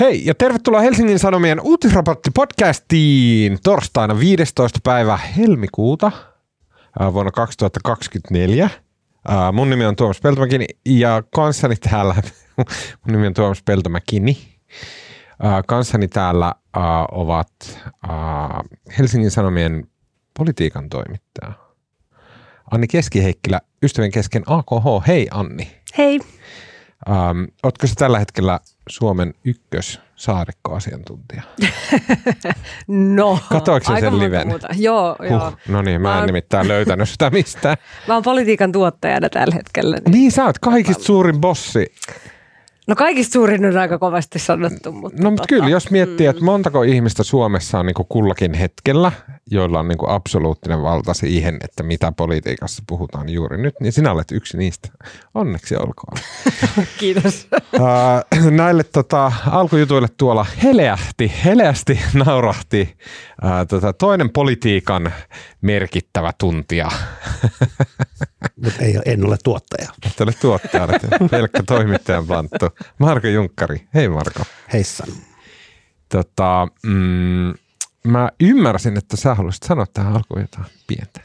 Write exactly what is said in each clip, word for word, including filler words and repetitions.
Hei ja tervetuloa Helsingin Sanomien uutisraporttipodcastiin torstaina viidestoista päivä helmikuuta vuonna kaksituhattakaksikymmentäneljä. Mun nimi on Tuomas Peltomäki ja kanssani täällä, mun nimi on Tuomas Peltomäki, kanssani täällä ovat Helsingin Sanomien politiikan toimittaja Anni Keski-Heikkilä, ystävien kesken A K H. Hei Anni. Hei. Ähm, ootko sä tällä hetkellä Suomen ykkös saarikkoasiantuntija? No, katoiko sä sen liven? Muuta. Joo, huh, joo. No niin, mä en mä... nimittäin löytänyt sitä mistään. Mä oon politiikan tuottajana tällä hetkellä. Niin, niin sä oot kaikista mä... suurin bossi. No kaikista suurin on aika kovasti sanottu. Mutta no mutta tota... kyllä, jos miettii, että montako ihmistä Suomessa on niin kuin kullakin hetkellä, joilla on niin kuin absoluuttinen valta siihen, että mitä politiikassa puhutaan juuri nyt, niin sinä olet yksi niistä. Onneksi olkoon. Kiitos. Äh, näille tota, alkujutuille tuolla heleähti, heleästi naurahti äh, tota, toinen politiikan merkittävä tuntija. Mutta en ole tuottaja. Et ole tuottaja, pelkkä toimittajan panttu. Marko Junkkari. Hei Marko. Heissan. Tota, mm, mä ymmärsin, että sä haluaisit sanoa tähän alkuun jotain pientä.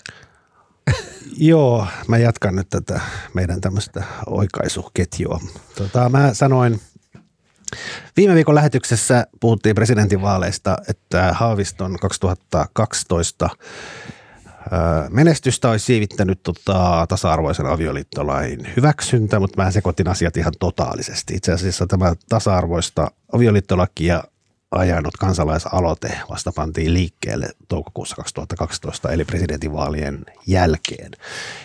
Joo, mä jatkan nyt tätä meidän tämmöistä oikaisuketjua. Tota, mä sanoin, viime viikon lähetyksessä puhuttiin presidentinvaaleista, että Haaviston kaksituhattakaksitoista menestystä olisi siivittänyt tota, tasa-arvoisen avioliittolain hyväksyntä, mutta mä sekoitin asiat ihan totaalisesti. Itse asiassa tämä tasa-arvoista avioliittolakia ajanut kansalaisaloite vasta pantiin liikkeelle toukokuussa kaksituhattakaksitoista, eli presidentinvaalien jälkeen,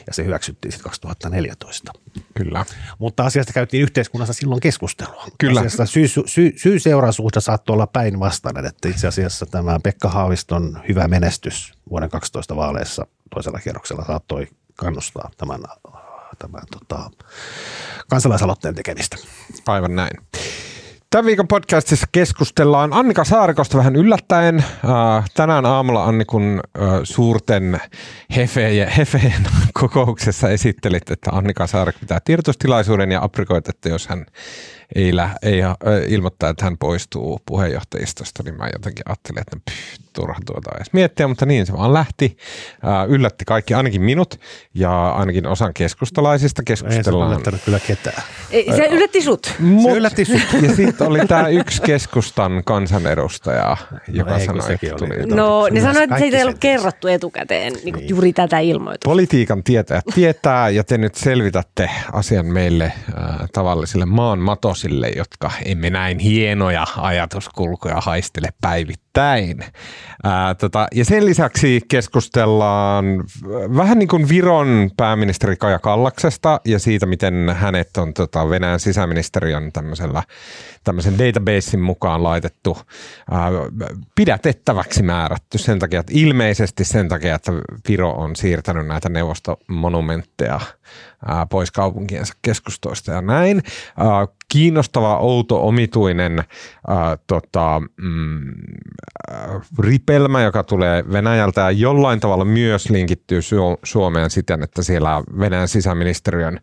ja se hyväksyttiin sitten kaksituhattaneljätoista. Kyllä. Mutta asiasta käytiin yhteiskunnassa silloin keskustelua. Kyllä. Asiasta syy, syy, syy seuraussuhde saattoi olla päinvastainen, että itse asiassa tämä Pekka Haaviston hyvä menestys vuoden kaksitoista vaaleissa toisella kierroksella saattoi kannustaa tämän, tämän tota, kansalaisaloitteen tekemistä. Aivan näin. Tämän viikon podcastissa keskustellaan Annika Saarikosta vähän yllättäen. Tänään aamulla Anni, kun suurten hefejen, hefejen kokouksessa esittelit, että Annika Saarikko pitää tiedotustilaisuuden ja aprikoit, että jos hän ei, lä, ei ilmoittaa, että hän poistuu puheenjohtajistosta, niin mä jotenkin ajattelin, että pff, turha tuota edes miettiä, mutta niin se vaan lähti. Yllätti kaikki, ainakin minut ja ainakin osan keskustalaisista keskustellaan. Ei se yllättänyt kyllä ketään. Ei, se yllätti sut. Mut, se yllätti sut. Ja sitten oli tämä yksi keskustan kansanedustaja, joka no sanoi, että tuli. Oli. No ne sanoi, että se ei ollut kerrottu etukäteen niin niin. juuri tätä ilmoitusta. Politiikan tietäjät tietää ja te nyt selvitätte asian meille äh, tavallisille maanmatosille, jotka emme näin hienoja ajatuskulkuja haistele päivittäin. Ää, tota, ja sen lisäksi keskustellaan vähän niin kuin Viron pääministeri Kaja Kallaksesta ja siitä, miten hänet on tota, Venäjän sisäministeriön tämmöisellä, tämmöisen databasein mukaan laitettu ää, pidätettäväksi määrätty sen takia, että ilmeisesti sen takia, että Viro on siirtänyt näitä neuvostomonumentteja ää, pois kaupunkiensa keskustoista ja näin. Ää, kiinnostava, outo, omituinen ää, tota, mm, ripelmä, joka tulee Venäjältä ja jollain tavalla myös linkittyy Suomeen siten, että siellä Venäjän sisäministeriön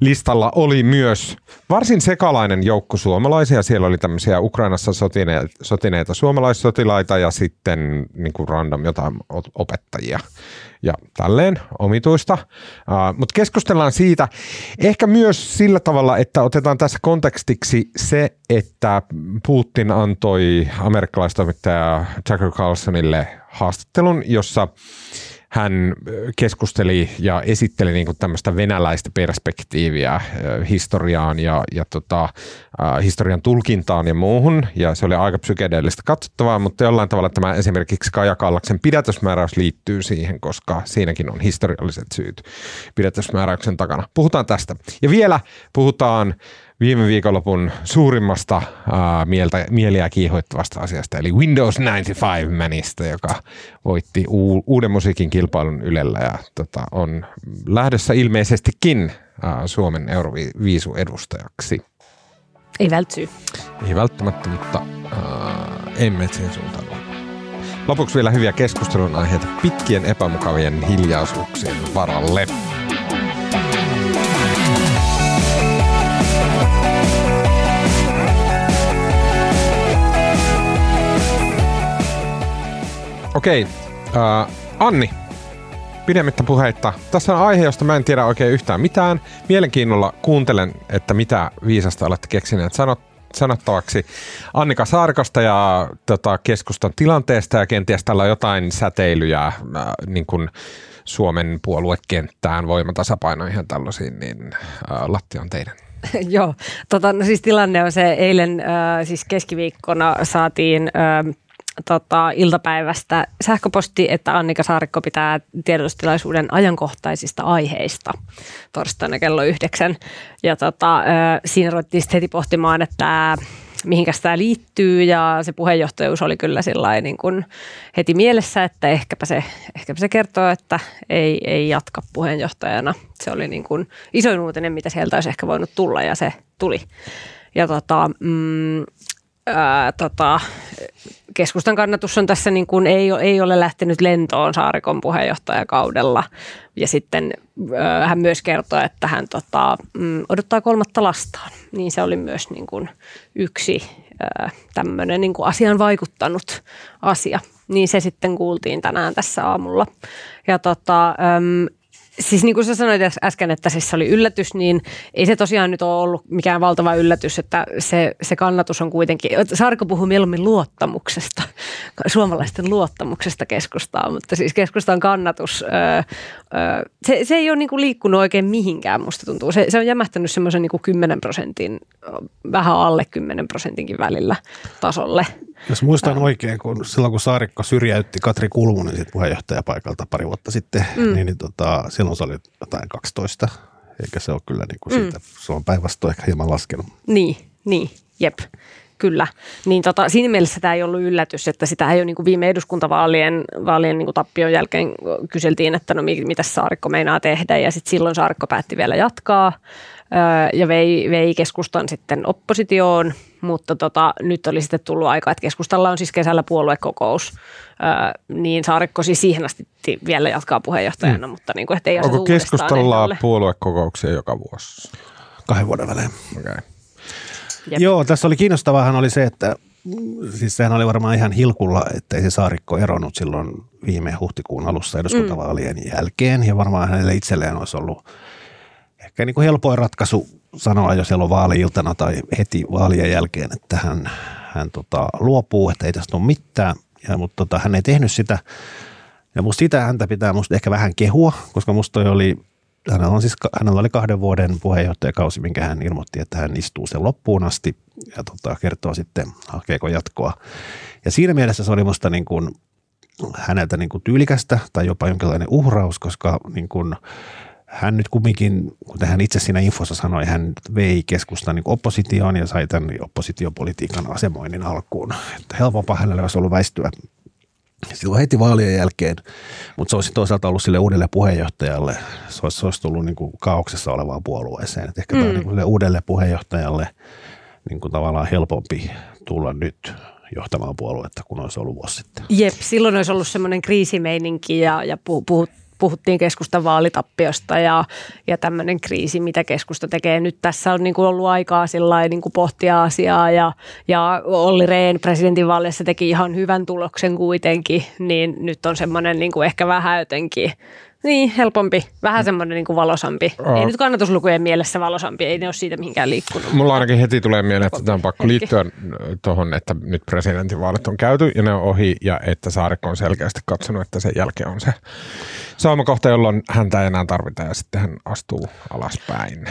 listalla oli myös varsin sekalainen joukko suomalaisia. Siellä oli tämmöisiä Ukrainassa sotineita, sotineita suomalaissotilaita ja sitten niin kuin random jotain opettajia ja tälleen omituista. Uh, mutta keskustellaan siitä ehkä myös sillä tavalla, että otetaan tässä kontekstiksi se, että Putin antoi amerikkalaistoimittaja Tucker Carlsonille haastattelun, jossa hän keskusteli ja esitteli niin kuin tämmöistä venäläistä perspektiiviä historiaan ja, ja tota, historian tulkintaan ja muuhun. Ja se oli aika psykedeellistä katsottavaa, mutta jollain tavalla tämä esimerkiksi Kaja Kallaksen pidätysmääräys liittyy siihen, koska siinäkin on historialliset syyt pidätysmääräyksen takana. Puhutaan tästä. Ja vielä puhutaan viime viikonlopun suurimmasta ää, mieltä, mieliä kiihoittavasta asiasta, eli Windows ninety-five manista, joka voitti u- uuden musiikin kilpailun Ylellä ja tota, on lähdössä ilmeisestikin ää, Suomen Euroviisu-edustajaksi. Ei välttyy. Ei välttämättä, mutta ää, emme siihen suuntaan ole. Lopuksi vielä hyviä keskustelun aiheita pitkien epämukavien hiljaisuuksien varalle. Okei, äh, Anni, pidemmittä puheitta. Tässä on aihe, josta mä en tiedä oikein yhtään mitään. Mielenkiinnolla kuuntelen, että mitä viisasta olette keksineet sanot, sanottavaksi Annika Saarikosta ja tota, keskustan tilanteesta ja kenties tällä on jotain säteilyjä äh, niin kuin Suomen puoluekenttään, voimatasapainoihin ja tällaisiin, niin äh, lattia on teidän. Joo, tota, no siis tilanne on se, eilen äh, siis keskiviikkona saatiin äh, tota, iltapäivästä sähköposti, että Annika Saarikko pitää tiedotustilaisuuden ajankohtaisista aiheista torstaina kello yhdeksän. Ja tota, äh, siinä ruvettiin sitten heti pohtimaan, että mihinkäs tämä liittyy, ja se puheenjohtajuus oli kyllä sillain niin kuin heti mielessä, että ehkäpä se, ehkäpä se kertoo, että ei, ei jatka puheenjohtajana. Se oli niin kuin isoin uutinen, mitä sieltä olisi ehkä voinut tulla, ja se tuli. Ja tota, mm, ää, tota, keskustan kannatus on tässä niin kuin ei, ei ole lähtenyt lentoon Saarikon puheenjohtajakaudella, ja sitten ää, hän myös kertoi, että hän tota, mm, odottaa kolmatta lastaan, niin se oli myös niin kuin yksi ää, tämmöinen niin kuin asiaan vaikuttanut asia, niin se sitten kuultiin tänään tässä aamulla. Ja tota, äm, siis niin kuin sä sanoit äsken, että siis se oli yllätys, niin ei se tosiaan nyt ole ollut mikään valtava yllätys, että se, se kannatus on kuitenkin, Saarikko puhuu mieluummin luottamuksesta, suomalaisten luottamuksesta keskustaan, mutta siis keskustan kannatus, öö, öö, se, se ei ole niin kuin liikkunut oikein mihinkään, musta tuntuu. Se, se on jämähtänyt semmoisen niin kuin kymmenen prosentin, vähän alle kymmenen prosentinkin välillä tasolle. Jos muistan oikein, kun silloin kun Saarikko syrjäytti Katri Kulmunin sit puheenjohtajapaikalta pari vuotta sitten, mm. niin, niin tota, silloin se oli jotain kaksitoista, eikä se ole kyllä niin kuin mm. siitä, se on päinvastoin ehkä hieman laskenut. Niin, niin, jep, kyllä. Niin tota, siinä mielessä tämä ei ollut yllätys, että sitä ei ole niin kuin viime eduskuntavaalien vaalien niin kuin tappion jälkeen kyseltiin, että no mitä Saarikko meinaa tehdä, ja sitten silloin Saarikko päätti vielä jatkaa ja vei, vei keskustan sitten oppositioon, mutta tota, nyt oli sitten tullut aika, että keskustalla on siis kesällä puoluekokous, öö, niin Saarikko siis siihen asti vielä jatkaa puheenjohtajana, mm. mutta niin kuin, ettei asetu uudestaan. Onko keskustalla puoluekokouksia joka vuosi? Kahden vuoden välein. Okay. Joo, tässä oli kiinnostavaahan oli se, että siis sehän oli varmaan ihan hilkulla, että ei se Saarikko eronnut silloin viime huhtikuun alussa eduskuntavaalien mm. jälkeen, ja varmaan hänelle itselleen olisi ollut ehkä niin kuin helpoin ratkaisu sanoa, jos siellä on vaali-iltana tai heti vaalien jälkeen, että hän, hän tota, luopuu, että ei tästä ole mitään, ja, mutta tota, hän ei tehnyt sitä. Ja musta sitä häntä pitää musta ehkä vähän kehua, koska musta oli, hänellä, on siis, hänellä oli kahden vuoden puheenjohtajakausi, minkä hän ilmoitti, että hän istuu sen loppuun asti ja tota, kertoo sitten, hakeeko jatkoa. Ja siinä mielessä se oli musta niin kuin häneltä niin kuin tyylikästä tai jopa jonkinlainen uhraus, koska niin kuin hän nyt kumminkin, kuten hän itse siinä infossa sanoi, hän vei keskustan niin oppositioon ja sai tämän oppositiopolitiikan asemoinnin alkuun. Että helpompaa hänellä olisi ollut väistyä silloin heti vaalien jälkeen, mutta se olisi toisaalta ollut sille uudelle puheenjohtajalle. Se olisi, se olisi tullut niin kuin kaauksessa olevaan puolueeseen. Et ehkä mm. tämä on niin kuin uudelle puheenjohtajalle niin kuin tavallaan helpompi tulla nyt johtamaan puoluetta, kun olisi ollut vuosi sitten. Jep, silloin olisi ollut semmoinen kriisimeininki ja, ja puhuttiin. Puhuttiin keskustan vaalitappiosta ja, ja tämmöinen kriisi, mitä keskusta tekee. Nyt tässä on niin kuin ollut aikaa sillain, niin kuin pohtia asiaa ja, ja Olli Rehn presidentinvaaleissa teki ihan hyvän tuloksen kuitenkin, niin nyt on semmoinen niin kuin ehkä vähän jotenkin niin helpompi, vähän semmoinen niin kuin valosampi. Oh. Ei nyt kannatuslukujen mielessä valosampi, ei ne ole siitä mihinkään liikkunut. Mulla ainakin heti tulee mieleen, että tämä on pakko liittyä tuohon, että nyt presidentinvaalit on käyty ja ne on ohi ja että Saarikko on selkeästi katsonut, että sen jälkeen on se saumakohta, jolloin häntä ei enää tarvita ja sitten hän astuu alaspäin.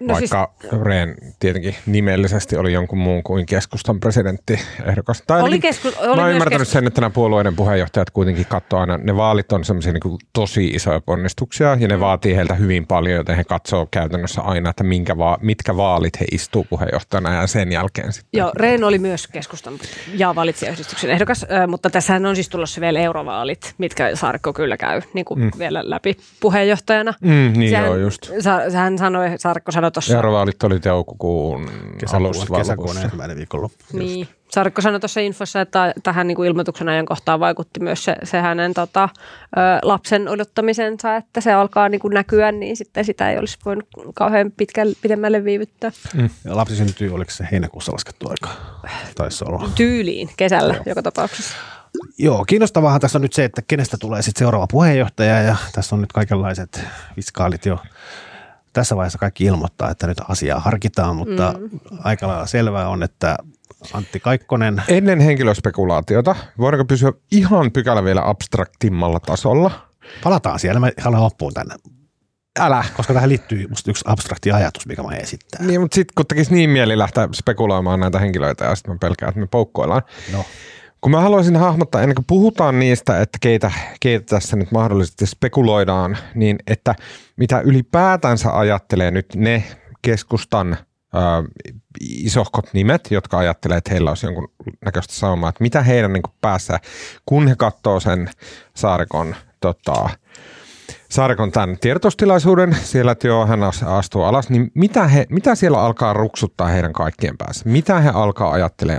No vaikka siis Rehn tietenkin nimellisesti oli jonkun muun kuin keskustan presidenttiehdokas. Tai oli kesku, oli mä oon ymmärtänyt kesku. sen, että nämä puolueiden puheenjohtajat kuitenkin katsoo aina, ne vaalit on semmoisia niin kuin tosi isoja ponnistuksia ja ne vaatii heiltä hyvin paljon, joten he katsoo käytännössä aina, että minkä va- mitkä vaalit he istuu puheenjohtajana ja sen jälkeen sitten. Joo, Rehn oli myös keskustan ja valitsijayhdistyksen ehdokas, mutta tässähän on siis tulossa vielä eurovaalit, mitkä Saarikko kyllä käy niin kuin mm. vielä läpi puheenjohtajana. Mm, niin sehän, joo, just. Sehän sanoi, Saarikko sanoi, eurovaalit oli toukokuun alussa kesäkuun ensimmäinen viikonloppu. Niin. Saarikko sanoi tuossa infossa, että tähän niin kuin ilmoituksen ajankohtaan vaikutti myös se, se hänen tota, lapsen odottamisensa, että se alkaa niin kuin näkyä, niin sitten sitä ei olisi voinut kauhean pitkälle, pidemmälle viivyttää. Mm. Ja lapsi syntyy, oliko se heinäkuussa laskettu aikaa? Taisi olla. Tyyliin, kesällä no, joka tapauksessa. Joo, kiinnostavahan tässä on nyt se, että kenestä tulee sitten seuraava puheenjohtaja ja tässä on nyt kaikenlaiset viskaalit jo. Tässä vaiheessa kaikki ilmoittaa, että nyt asiaa harkitaan, mutta mm. aika lailla selvää on, että Antti Kaikkonen. Ennen henkilöspekulaatiota, voidaanko pysyä ihan pykälä vielä abstraktimmalla tasolla? Palataan siellä, mä haluan loppuun tänne. Älä. Koska tähän liittyy musta yksi abstrakti ajatus, mikä mä esittää. Niin, mutta sitten kun tekisi niin mieli lähteä spekuloimaan näitä henkilöitä ja sitten mä pelkään, että me poukkoillaan. No. Kun mä haluaisin hahmottaa, ennen kuin puhutaan niistä, että keitä, keitä tässä nyt mahdollisesti spekuloidaan, niin että mitä ylipäätänsä ajattelee nyt ne keskustan ö, isohkot nimet, jotka ajattelee, että heillä olisi jonkun näköistä saumaa, että mitä heidän niin kuin päässä, kun he katsoo sen Saarikon, tota, Saarikon tämän tiedotustilaisuuden, siellä jo hän astuu alas, niin mitä, he, mitä siellä alkaa ruksuttaa heidän kaikkien päässä? Mitä he alkaa ajattelee?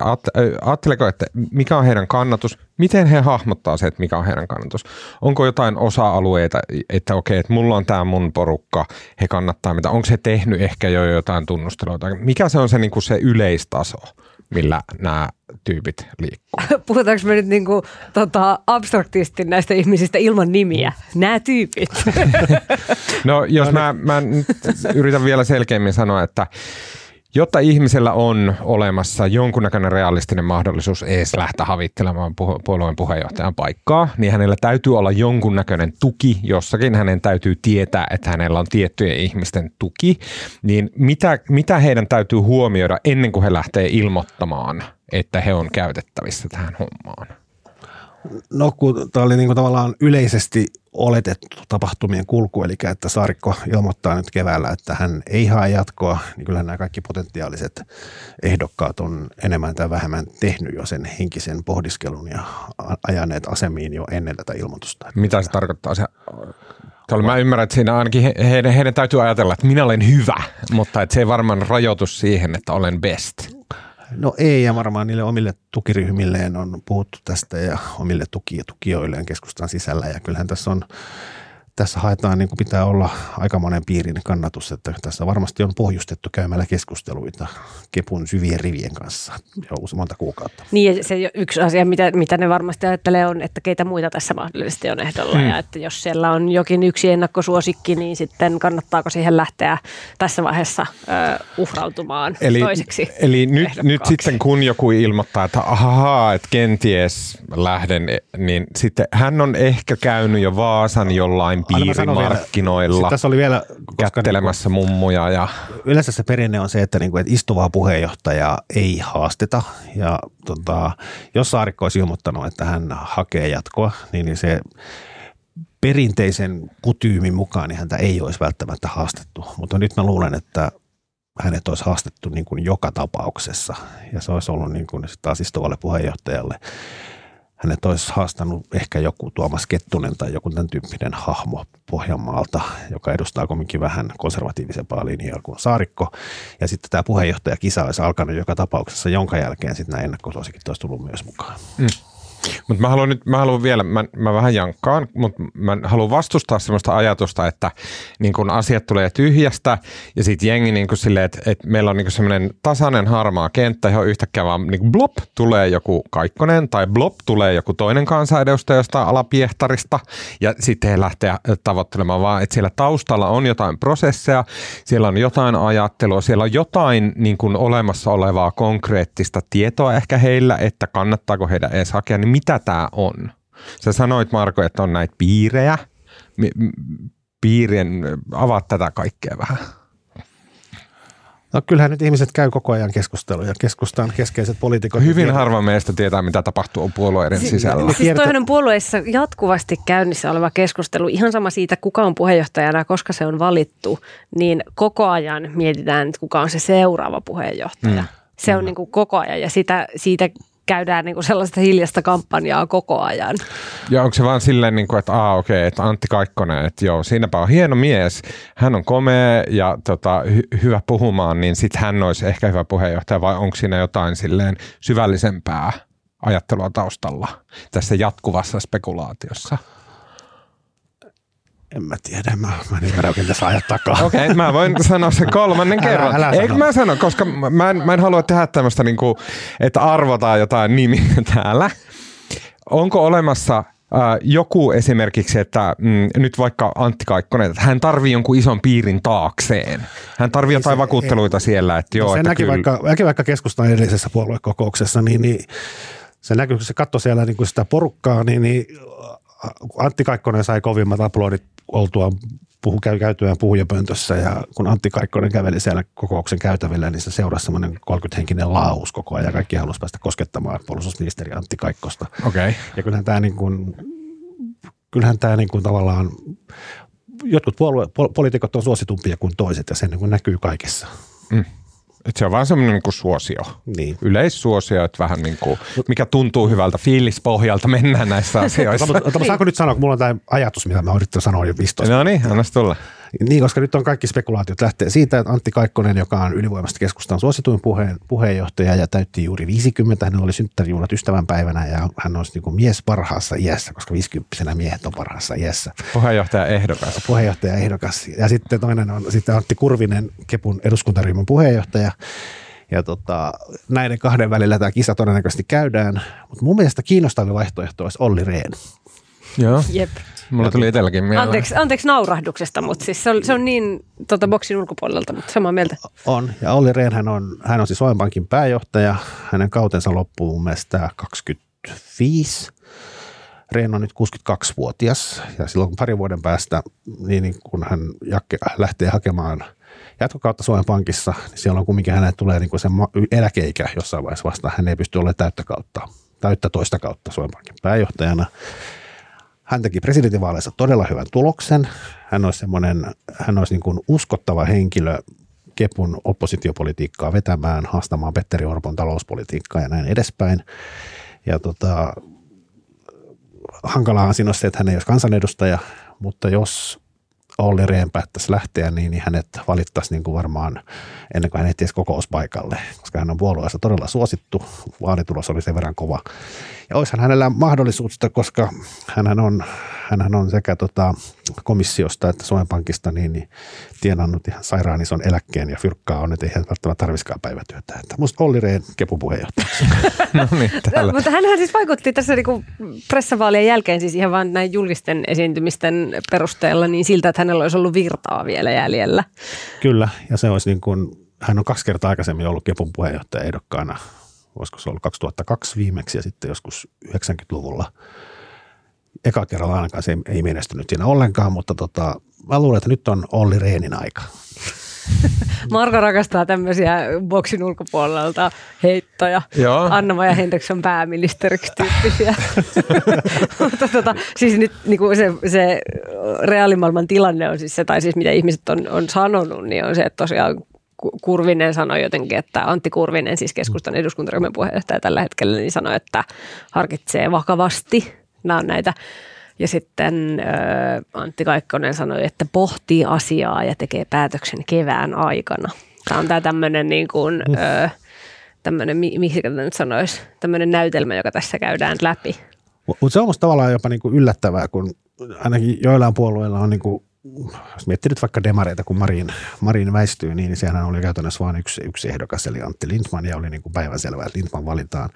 Ajatteleeko, että mikä on heidän kannatus? Miten he hahmottaa se, että mikä on heidän kannatus? Onko jotain osa-alueita, että okei, että mulla on tämä mun porukka, he kannattaa mitä? Onko he tehnyt ehkä jo jotain tunnusteluita? Mikä se on se, niin kuin se yleistaso, millä nämä tyypit liikkuu? Puhutaanko me nyt niin kuin, tota, abstraktisti näistä ihmisistä ilman nimiä? Nämä tyypit. No jos mä, mä yritän vielä selkeämmin sanoa, että jotta ihmisellä on olemassa jonkunnäköinen realistinen mahdollisuus edes lähteä havittelemaan puolueen puheenjohtajan paikkaa, niin hänellä täytyy olla jonkunnäköinen tuki jossakin. Hänen täytyy tietää, että hänellä on tiettyjen ihmisten tuki. Niin mitä, mitä heidän täytyy huomioida ennen kuin he lähtee ilmoittamaan, että he on käytettävissä tähän hommaan? No kun tämä oli niin kuin tavallaan yleisesti oletettu tapahtumien kulku, eli että Saarikko ilmoittaa nyt keväällä, että hän ei hae jatkoa, niin kyllähän nämä kaikki potentiaaliset ehdokkaat on enemmän tai vähemmän tehnyt jo sen henkisen pohdiskelun ja ajaneet asemiin jo ennen tätä ilmoitusta. Mitä se tarkoittaa se? Mä ymmärrän, että siinä ainakin he, heidän, heidän täytyy ajatella, että minä olen hyvä, mutta että se ei varmaan rajoitu siihen, että olen best. No ei, ja varmaan niille omille tukiryhmilleen on puhuttu tästä ja omille tuki- ja tukijoilleen keskustan sisällä. Ja kyllähän tässä on, tässä haetaan, niin kuin pitää olla aikamoinen piirin kannatus, että tässä varmasti on pohjustettu käymällä keskusteluita Kepun syvien rivien kanssa jo monta kuukautta. Niin ja se yksi asia, mitä, mitä ne varmasti ajattelee on, että keitä muita tässä mahdollisesti on ehdolla. Hmm. Ja että jos siellä on jokin yksi ennakkosuosikki, niin sitten kannattaako siihen lähteä tässä vaiheessa ö, uhrautumaan eli, toiseksi Eli nyt, nyt sitten kun joku ilmoittaa, että ahaa, että kenties lähden, niin sitten hän on ehkä käynyt jo Vaasan jollain piirimarkkinoilla, tässä oli vielä kättelemässä niin mummuja. Ja yleensä se perinne on se, että, niin kuin, että istuvaa puheenjohtajaa ei haasteta. Ja, tota, jos Saarikko olisi ilmoittanut, että hän hakee jatkoa, niin se perinteisen kutyymin mukaan niin häntä ei olisi välttämättä haastettu. Mutta nyt mä luulen, että hänet olisi haastettu niin kuin joka tapauksessa. Ja se olisi ollut niin kuin taas istuvalle puheenjohtajalle. Hänet olisi haastanut ehkä joku Tuomas Kettunen tai joku tämän tyyppinen hahmo Pohjanmaalta, joka edustaa kuitenkin vähän konservatiivisempaa linjaa kuin Saarikko. Ja sitten tämä puheenjohtajakisa olisi alkanut joka tapauksessa, jonka jälkeen sitten nämä ennakkosuosikit olisi tullut myös mukaan. Mm. Mutta mä haluan nyt, mä haluan vielä, mä, mä vähän jankkaan, mutta mä haluan vastustaa sellaista ajatusta, että niin kun asiat tulee tyhjästä ja sitten jengi niin kun silleen, että et meillä on niin kun sellainen tasainen harmaa kenttä, johon yhtäkkiä vaan niin kun blop tulee joku Kaikkonen tai blop tulee joku toinen kansanedustaja jostain alapiehtarista ja sitten he lähtee tavoittelemaan vaan, että siellä taustalla on jotain prosesseja, siellä on jotain ajattelua, siellä on jotain niin kun olemassa olevaa konkreettista tietoa ehkä heillä, että kannattaako heidän edes hakea, niin mitä tämä on? Sä sanoit, Marko, että on näitä piirejä. Piirien, avaa tätä kaikkea vähän. No kyllähän nyt ihmiset käy koko ajan keskusteluja. Keskustan keskeiset poliitikot. Hyvin tietää. Harva meistä tietää, mitä tapahtuu puolueiden si- sisällä. Siis toihan on puolueissa jatkuvasti käynnissä oleva keskustelu. Ihan sama siitä, kuka on puheenjohtajana, koska se on valittu. Niin koko ajan mietitään, että kuka on se seuraava puheenjohtaja. Mm. Se on mm. niin kuin koko ajan ja sitä, siitä käydään niin kuin sellaista hiljaista kampanjaa koko ajan. Ja onko se vaan silleen, niin kuin, että aa, okei, että Antti Kaikkonen, että joo, siinäpä on hieno mies, hän on komea ja tota, hy- hyvä puhumaan, niin sitten hän olisi ehkä hyvä puheenjohtaja, vai onko siinä jotain silleen syvällisempää ajattelua taustalla tässä jatkuvassa spekulaatiossa? En mä tiedä, mä, mä en ymmärrä oikein tässä ajat takaa. Okei, okay, mä voin sanoa sen kolmannen kerran. Älä, älä Eikö sano. Mä sano, koska mä en, mä en halua tehdä tämmöistä, niinku, että arvotaan jotain nimiä täällä. onko olemassa joku esimerkiksi, että mm, nyt vaikka Antti Kaikkonen, että hän tarvii jonkun ison piirin taakseen. Hän tarvii jotain vakuutteluita ei, siellä. Että joo, se että näki, vaikka, näki vaikka keskustan edellisessä puoluekokouksessa, niin, niin se näkyy, kun se katsoi siellä niin kuin sitä porukkaa, niin, niin Antti Kaikkonen sai kovimmat aplodit oltua puhu, käytyään puhujapöntössä, ja kun Antti Kaikkonen käveli siellä kokouksen käytävillä, niin se seurasi semmoinen kolmekymmentähenkinen laus koko ajan, ja kaikki halusi päästä koskettamaan puolustusministeri Antti Kaikkosta. Okay. Ja kyllähän tämä, niin kuin, kyllähän tämä niin kuin tavallaan, jotkut puolue, poliitikot on suositumpia kuin toiset, ja se niin kuin näkyy kaikessa. Mm. Että se on vaan semmoinen niin kuin suosio, niin. Yleissuosio, että vähän niin kuin, mikä tuntuu hyvältä fiilispohjalta, mennään näissä asioissa. Mutta saanko nyt sanoa, kun mulla on tämä ajatus, mitä mä yritin sanoa jo viisitoista. No niin, annas tulla. Niin, koska nyt on kaikki spekulaatiot lähtee siitä, että Antti Kaikkonen, joka on ylivoimasta keskustan suosituin puheen, puheenjohtaja ja täytti juuri viisikymmentä, hän oli synttärijuhlat ystävänpäivänä ja hän olisi niin kuin mies parhaassa iässä, koska viisikymppisenä miehet on parhaassa iässä. Puheenjohtaja ehdokas. Puheenjohtaja ehdokas. Ja sitten toinen on sitten Antti Kurvinen, Kepun eduskuntaryhmän puheenjohtaja. Ja tota, näiden kahden välillä tämä kisa todennäköisesti käydään, mutta mun mielestä kiinnostavin vaihtoehto olisi Olli Rehn. Joo. Jep. Mulla tuli itselläkin mieleen. Anteeksi, anteeksi naurahduksesta, mutta siis se on, se on niin tota, boksin ulkopuolelta, mutta samaa mieltä. On, ja Olli Rehn, hän on, hän on siis Ojenpankin pääjohtaja. Hänen kautensa loppuu mun mielestä kaksikymmentäviisi. Rehn on nyt kuusikymmentäkaksivuotias, ja silloin pari vuoden päästä, niin kun hän lähtee hakemaan jatkokautta Suomen Pankissa, niin siellä on kumminkin hänelle tulee niin kuin se eläkeikä jossain vaiheessa vastaan. Hän ei pysty olemaan täyttä kautta, täyttä toista kautta Suomen Pankin pääjohtajana. Hän teki presidentinvaaleissa todella hyvän tuloksen. Hän olisi semmoinen, hän olisi niin kuin uskottava henkilö Kepun oppositiopolitiikkaa vetämään, haastamaan Petteri Orpon talouspolitiikkaa ja näin edespäin. Ja tota, hankalaahan siinä on se, että hän ei olisi kansanedustaja, mutta jos Olli Rehn päättäisi lähteä, niin hänet valittaisi niin kuin varmaan ennen kuin hän ehti edes kokouspaikalle, koska hän on puolueessa todella suosittu. Vaalitulos oli sen verran kova. Ja olisihan hänellä mahdollisuutta, koska hänhän on, hänhän on sekä tota komissiosta että Suomen Pankista niin, niin tienannut ihan sairaan ison eläkkeen ja fyrkkaa on, että ei hän välttämättä tarvitsisikaan päivätyötä. Että musta Olli Rehn Kepun puheenjohtajaksi. No niin, no, mutta hänhän siis vaikutti tässä niin pressavaalien jälkeen siis ihan vaan näin julkisten esiintymisten perusteella niin siltä, että hänellä olisi ollut virtaa vielä jäljellä. Kyllä, ja se olisi niin kuin, hän on kaksi kertaa aikaisemmin ollut Kepun puheenjohtaja ehdokkaana. Olisiko se ollut kaksituhattakaksi viimeksi ja sitten joskus yhdeksänkymmentäluvulla. Eka kerralla ainakaan se ei menestynyt siinä ollenkaan, mutta tota, mä luulen, että nyt on Olli Rehnin aika. Marko rakastaa tämmöisiä boksin ulkopuolelta heittoja. Joo. Anna-Maja Henriksson pääministeriksi tyyppisiä. Mutta tota, siis nyt niin kuin se, se reaalimaailman tilanne on siis se, tai siis mitä ihmiset on, on sanonut, niin on se, että tosiaan Kurvinen sanoi jotenkin, että Antti Kurvinen, siis keskustan eduskuntaryhmän puheenjohtaja tällä hetkellä, niin sanoi, että harkitsee vakavasti. Nämä on näitä. Ja sitten äh, Antti Kaikkonen sanoi, että pohtii asiaa ja tekee päätöksen kevään aikana. Tämä on tämä tämmöinen, niin kuin, äh, tämmöinen miksi tämä nyt sanoisi, tämmöinen näytelmä, joka tässä käydään läpi. Mutta se on musta tavallaan jopa niinku yllättävää, kun ainakin joillain puolueilla on, niinku, jos miettii nyt vaikka demareita, kun Marin, Marin väistyy, niin, niin sehän oli käytännössä vain yksi, yksi ehdokas, eli Antti Lindman, ja oli niinku päivänselvää, että Lindman valitaan.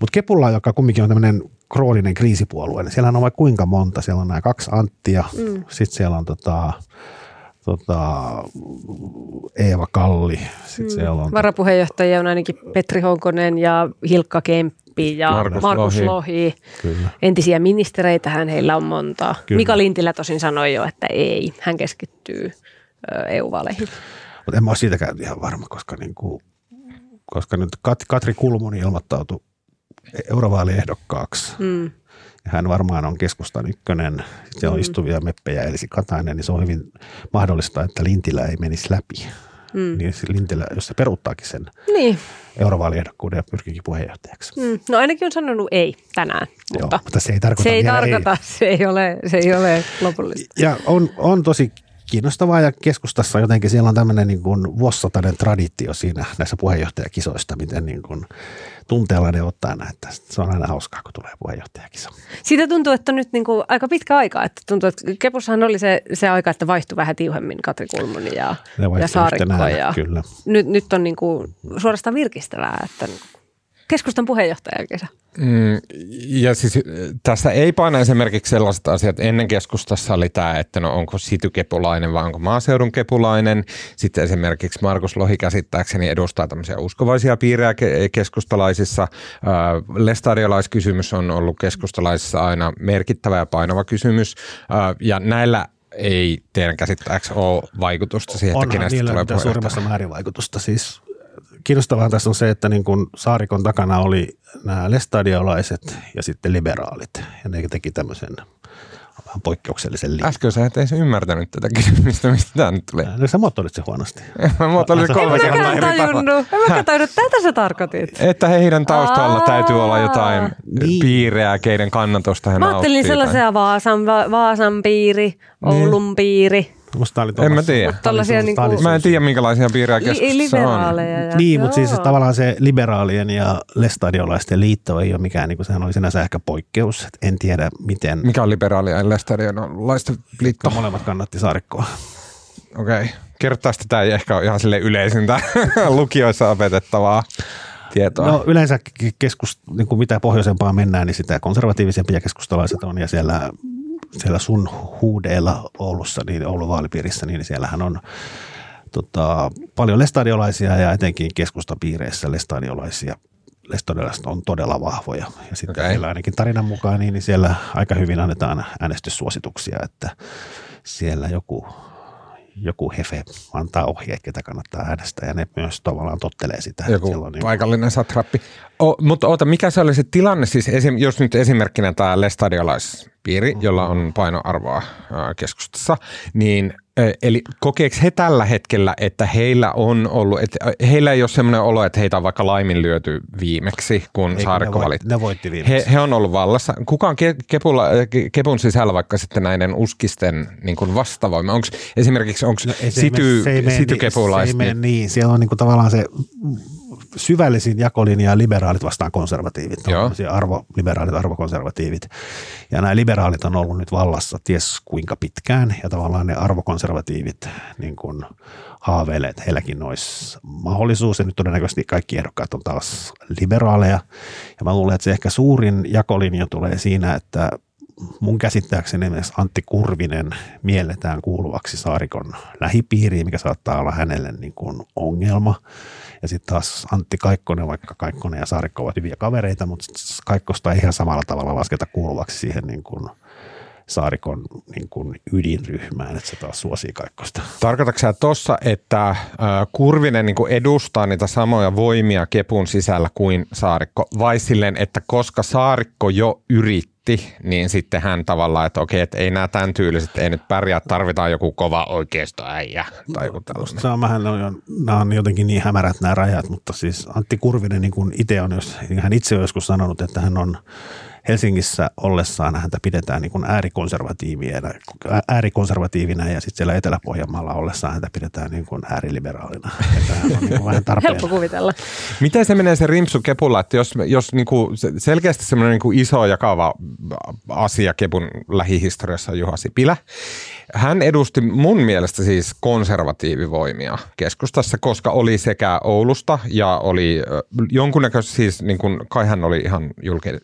Mutta Kepulla, joka kumminkin on tämmöinen krooninen kriisipuolue. Siellä on vaikka kuinka monta. Siellä on nämä kaksi Anttia. Mm. Sitten siellä on tota, tota, Eeva Kalli. Sitten mm. siellä on varapuheenjohtajia on ainakin Petri Honkonen ja Hilkka Kemppi ja Markus, Markus Lohi. Lohi. Kyllä. Entisiä ministereitähän heillä on montaa. Kyllä. Mika Lintilä tosin sanoi jo, että ei. Hän keskittyy E U-vaaleihin. Mutta en mä ole siitäkään ihan varma, koska, niinku, koska nyt Kat, Katri Kulmuni ilmoittautui eurovaalie-ehdokkaaksi. Mm. Hän varmaan on keskustan ykkönen. Sitten on mm. istuvia meppejä Elsi Katainen, niin se on hyvin mahdollista, että Lintilä ei menisi läpi. Mm. Niin Lintilä, jos se peruuttaakin sen niin eurovaaliehdokkuuden ja pyrkiikin puheenjohtajaksi. Mm. No ainakin on sanonut ei tänään. Mutta, joo, mutta se ei tarkoita. Se ei tarkoita, ei. Se, ei ole, se ei ole lopullista. Ja on, on tosi kiinnostavaa ja keskustassa jotenkin siellä on tämmöinen niin kuin vuosisatainen traditio siinä näissä puheenjohtajakisoista, miten niin kuin tunteella ne ottaa näitä. Se on aina hauskaa, kun tulee puheenjohtajakisa. Siitä tuntuu, että nyt niin kuin aika pitkä aika. Että tuntuu, että Kepussahan oli se, se aika, että vaihtui vähän tiuhemmin Katri Kulmuni ja, ja Saarikko. Ja nyt, nyt on niin kuin suorastaan virkistävää, että keskustan puheenjohtajan kesä. Mm, ja siis tässä ei paina esimerkiksi sellaiset asiat. Ennen keskustassa oli tämä, että no onko sitykepulainen vai onko maaseudun kepulainen. Sitten esimerkiksi Markus Lohi käsittääkseni edustaa tämmöisiä uskovaisia piirejä keskustalaisissa. Lestadiolaiskysymys on ollut keskustalaisissa aina merkittävä ja painava kysymys. Ja näillä ei teidän käsittääkseni ole vaikutusta siihen, että kenestä tulee puheenjohtaja. Onhan niillä suurimmassa määrin vaikutusta siis. Kiinnostavaa tässä on se, että niin kun Saarikon takana oli nämä lestadiolaiset ja sitten liberaalit, ja ne teki tämmöisen vähän poikkeuksellisen liikkeen. Äsken sä et ees ymmärtänyt tätä kysymystä, mistä tämä nyt tulee. No sä muotoilit se huonosti. Mä muotoilit kolme kertaa eri tavalla. En mäkään tajunnut, tätä sä tarkoitit. Että heidän taustalla täytyy olla jotain piirejä, keiden kannatosta hän auttii. Mä ajattelin sellaisia Vaasan piiri, Oulun piiri. En mä tiedä. Niinku... Mä en tiedä, minkälaisia piirejä keskustassa on. Ja... Niin, mutta siis tavallaan se liberaalien ja lestadiolaisten liitto ei ole mikään, niin kuin sehän oli sinänsä ehkä poikkeus. En tiedä, miten... Mikä on liberaalien ja lestadiolaisten liitto? Molemmat kannatti Saarikkoa. Okei. Okay. Kertaa sitä, tämä ei ehkä ole ihan silleen yleisintä lukioissa opetettavaa tietoa. No yleensä keskus, niin kuin mitä pohjoisempaa mennään, niin sitä konservatiivisempia keskustalaiset on ja siellä... Siellä sun huudeilla Oulussa, niin Oulun vaalipiirissä, niin siellähän on tota, paljon lestadiolaisia ja etenkin keskustapiireissä lestadiolaisia. Lestadiolaiset on todella vahvoja. Ja sitten okay. Siellä ainakin tarinan mukaan, niin siellä aika hyvin annetaan äänestyssuosituksia, että siellä joku, joku hefe antaa ohjeet, ketä kannattaa äänestää ja ne myös tavallaan tottelee sitä. Joku niin paikallinen satrappi. O, mutta oota, mikä se oli se tilanne, siis esim, jos nyt esimerkkinä tämä lestadiolais... piiri, jolla on painoarvoa keskustassa, niin eli kokeeko he tällä hetkellä, että heillä on ollut, että heillä ei ole semmoinen olo, että heitä on vaikka laiminlyöty viimeksi, kun Saarikko valitti. Ne voitti viimeksi. He, he on ollut vallassa. Kuka on ke, kepulla, kepun sisällä vaikka sitten näiden uskisten niin kuin vastavoima? Onko esimerkiksi onko no, sity, sitykepulaiset? Se ei mene niin. Siellä on niin kuin tavallaan se... syvällisin jakolinjaa liberaalit vastaan konservatiivit. Arvo, liberaalit, arvokonservatiivit. Ja nämä liberaalit on ollut nyt vallassa ties kuinka pitkään. Ja tavallaan ne arvokonservatiivit niin kuin haaveilee, että heilläkin olisi mahdollisuus. Ja nyt todennäköisesti kaikki ehdokkaat on taas liberaaleja. Ja mä luulen, että se ehkä suurin jakolinja tulee siinä, että mun käsittääkseni esimerkiksi Antti Kurvinen mielletään kuuluvaksi Saarikon lähipiiriin, mikä saattaa olla hänelle niin kuin ongelma. Ja sitten taas Antti Kaikkonen, vaikka Kaikkonen ja Saarikko ovat hyviä kavereita, mutta Kaikkosta ei ihan samalla tavalla lasketa kuuluvaksi siihen niin kuin Saarikon niin kuin ydinryhmään, että se taas suosii Kaikkosta. Tarkoitatko sä tuossa, että Kurvinen niin kuin edustaa niitä samoja voimia kepun sisällä kuin Saarikko, vai silleen, että koska Saarikko jo yrittää, niin sitten hän tavallaan, että okei, että ei nämä tämän tyyliset, ei nyt pärjää, tarvitaan joku kova oikeistoäijä tai joku tällainen. Se on vähän, nämä on jotenkin niin hämärät nämä rajat, mutta siis Antti Kurvinen, niin kuin itse on, hän itse on joskus sanonut, että hän on Helsingissä ollessaan, häntä pidetään niin kuin äärikonservatiivina, äärikonservatiivina ja sitten siellä Etelä-Pohjanmaalla ollessaan häntä pidetään niin kuin ääriliberaalina. Tämä on niin kuin vähän tarpeen. Helppo kuvitella. Miten se menee se rimpsu kepulla, että jos, jos niin kuin selkeästi semmoinen niin kuin iso jakava asia kepun lähihistoriassa on Juha Sipilä. Hän edusti mun mielestä siis konservatiivivoimia keskustassa, koska oli sekä Oulusta ja oli jonkunnäköisesti siis, niin kuin kai hän oli ihan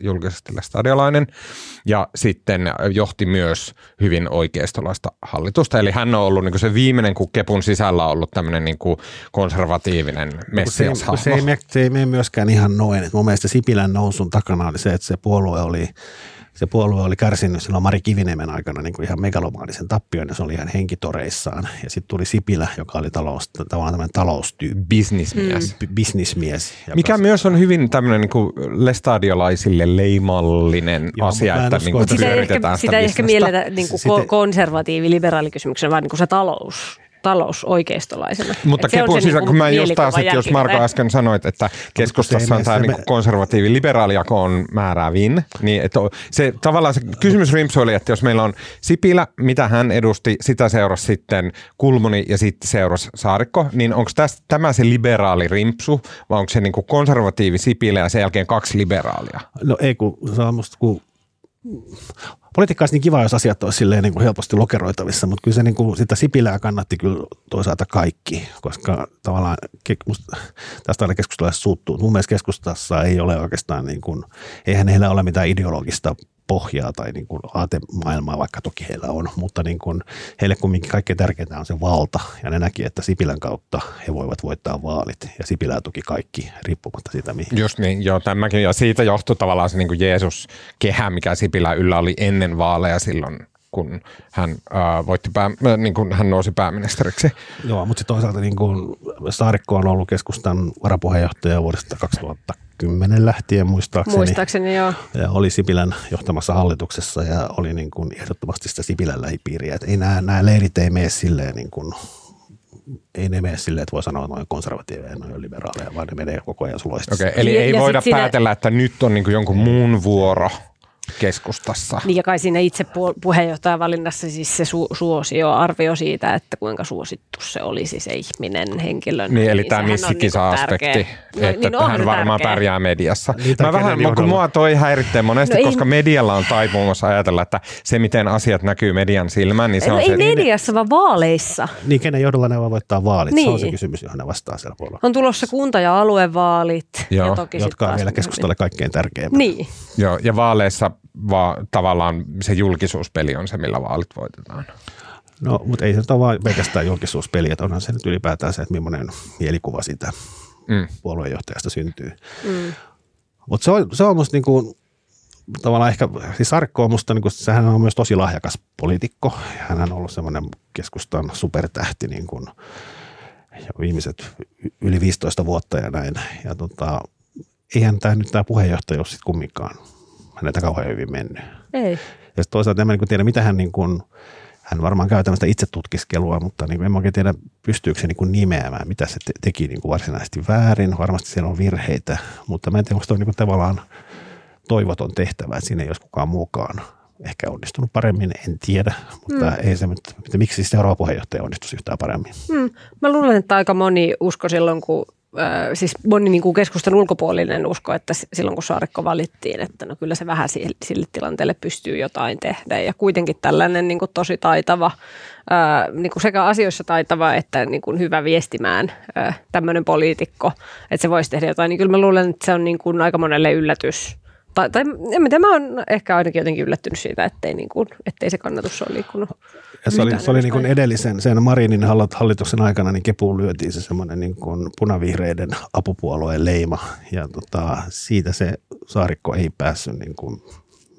julkisesti lestadiolainen ja sitten johti myös hyvin oikeistolaista hallitusta. Eli hän on ollut niin kuin se viimeinen, kun kepun sisällä on ollut tämmöinen niin kuin konservatiivinen messiashahmo. Se, se, se ei mene myöskään ihan noin. Mun mielestä Sipilän nousun takana oli se, että se puolue oli Se puolue oli kärsinyt silloin Mari Kivinemen aikana niin kuin ihan megalomaanisen tappion, ja se oli ihan henkitoreissaan. Ja sitten tuli Sipilä, joka oli talous, tavallaan tämmöinen taloustyyppi. Bisnismies. Mm. Bisnismies. Mikä se, myös on hyvin tämmöinen niin kuin lestadiolaisille leimallinen joo, asia, että niin kuin sitä pyöritetään sitä, sitä ei bisnestä. Ehkä mielletä niin kuin konservatiivi-liberaalikysymyksenä, vaan niin kuin se talous. Talousoikeistolaisena. Mutta kepun sisä, niin kun mä just taas, että jos Marko äsken sanoit, että keskustassa on tämä me... niin konservatiivi-liberaalijako on määräävin, niin että se tavallaan se kysymys rimpsu oli, että jos meillä on Sipilä, mitä hän edusti, sitä seurasi sitten Kulmuni ja sitten seurasi Saarikko, niin onko tämä se liberaali rimpsu, vai onko se niin konservatiivi Sipilä ja sen jälkeen kaksi liberaalia? No ei, kun se on musta, kun Politiikka olisi niin kiva, jos asiat olisi silleen niin kuin helposti lokeroitavissa, mutta kyllä se niin kuin sitä Sipilää kannatti kyllä toisaalta kaikki, koska tavallaan musta, tästä aina keskustelussa suuttuu. Mun mielestä keskustassa ei ole oikeastaan, niin kuin, eihän heillä ole mitään ideologista pohjaa tai niin kuin aatemaailmaa, vaikka toki heillä on, mutta niin kuin heille kumminkin kaikkein tärkeintä on se valta. Ja ne näki, että Sipilän kautta he voivat voittaa vaalit ja Sipilää tuki kaikki riippumatta siitä mihin. Just niin, joo, tämäkin. Ja siitä johtui tavallaan se niin kuin Jeesus-kehä, mikä Sipilä yllä oli ennen vaaleja silloin, kun hän, äh, voitti pää, äh, niin kuin hän nousi pääministeriksi. Joo, mutta toisaalta niin kuin Saarikko on ollut keskustan varapuheenjohtaja vuodesta kaksituhattakymmenen lähtien muistaakseni. Muistaakseni, joo. Ja oli Sipilän johtamassa hallituksessa ja oli niin kuin ehdottomasti sitä Sipilän lähipiiriä. Et ei nämä, nämä leirit ei mene silleen niin kuin, ei ne mene silleen, että voi sanoa, että ne on konservatiiveja ja ne on liberaaleja, vaan ne menee koko ajan suloista. Okei, okay, eli ja, ei ja voida siinä päätellä, että nyt on niin kuin jonkun muun vuoro keskustassa. Niin ja kai siinä itse puheenjohtajavalinnassa siis se su- suosio, arvio siitä, että kuinka suosittu se olisi se ihminen henkilön. Niin, eli tämä missikisa-aspekti, no, että niin hän varmaan tärkeä pärjää mediassa. Niin, mä vähän, kun mua toi häiritsee monesti, no, koska ei medialla on taipumus ajatella, että se miten asiat näkyy median silmään, niin se no, on ei se. Ei mediassa, vaan vaaleissa. Niin, kenen johdolla ne voi voittaa vaalit, niin se on se kysymys, johon ne vastaa siellä puolella. On tulossa kunta- ja aluevaalit. Joo, ja toki jotka on vielä keskustalle kaikkein tärkeimmät. Niin. Joo, ja vaaleissa vaan tavallaan se julkisuuspeli on se, millä vaalit voitetaan. No, mutta ei se ole vaan pelkästään julkisuuspeli, että onhan se nyt ylipäätään se, että millainen mielikuva siitä mm. puoluejohtajasta syntyy. Mm. Mutta se on, se on musta niinku, tavallaan ehkä, siis Saarikko on musta, niinku, sehän on myös tosi lahjakas poliitikko. Hän on ollut semmoinen keskustan supertähti niinku, viimeiset yli viisitoista vuotta ja näin. Ja tota, eihän tämä nyt tämä puheenjohtajuus sitten kumminkaan näitä kauhean hyvin mennyt. Ei. Ja toisaalta en mä niin tiedä, mitä hän, niin kuin, hän varmaan käy tämmöistä itsetutkiskelua, mutta niin en mä oikein tiedä, pystyykö se niin kuin nimeämään, mitä se te- teki niin kuin varsinaisesti väärin. Varmasti siellä on virheitä, mutta mä en tiedä, onko se on niin kuin tavallaan toivoton tehtävä, että siinä ei olisi kukaan muukaan ehkä onnistunut paremmin, en tiedä, mutta mm. ei se, että, että miksi seuraava puheenjohtaja onnistuisi yhtään paremmin. Mm. Mä luulen, että aika moni usko silloin, kun siis moni niin kuin keskustan ulkopuolinen usko, että silloin kun Saarikko valittiin, että no kyllä se vähän sille tilanteelle pystyy jotain tehdä. Ja kuitenkin tällainen niin kuin tosi taitava, niin kuin sekä asioissa taitava että niin kuin hyvä viestimään tämmöinen poliitikko, että se voisi tehdä jotain. Niin kyllä mä luulen, että se on niin kuin aika monelle yllätys. Tai, tai mitä mä oon ehkä ainakin jotenkin yllättynyt siitä, ettei, niin kuin, ettei se kannatus ole liikkunut. Ja se oli, se oli niin kuin edellisen, sen Marinin hallituksen aikana, niin kepuun lyötiin se semmoinen niin kuin punavihreiden apupuolueen leima. Ja tota, siitä se Saarikko ei päässyt niin kuin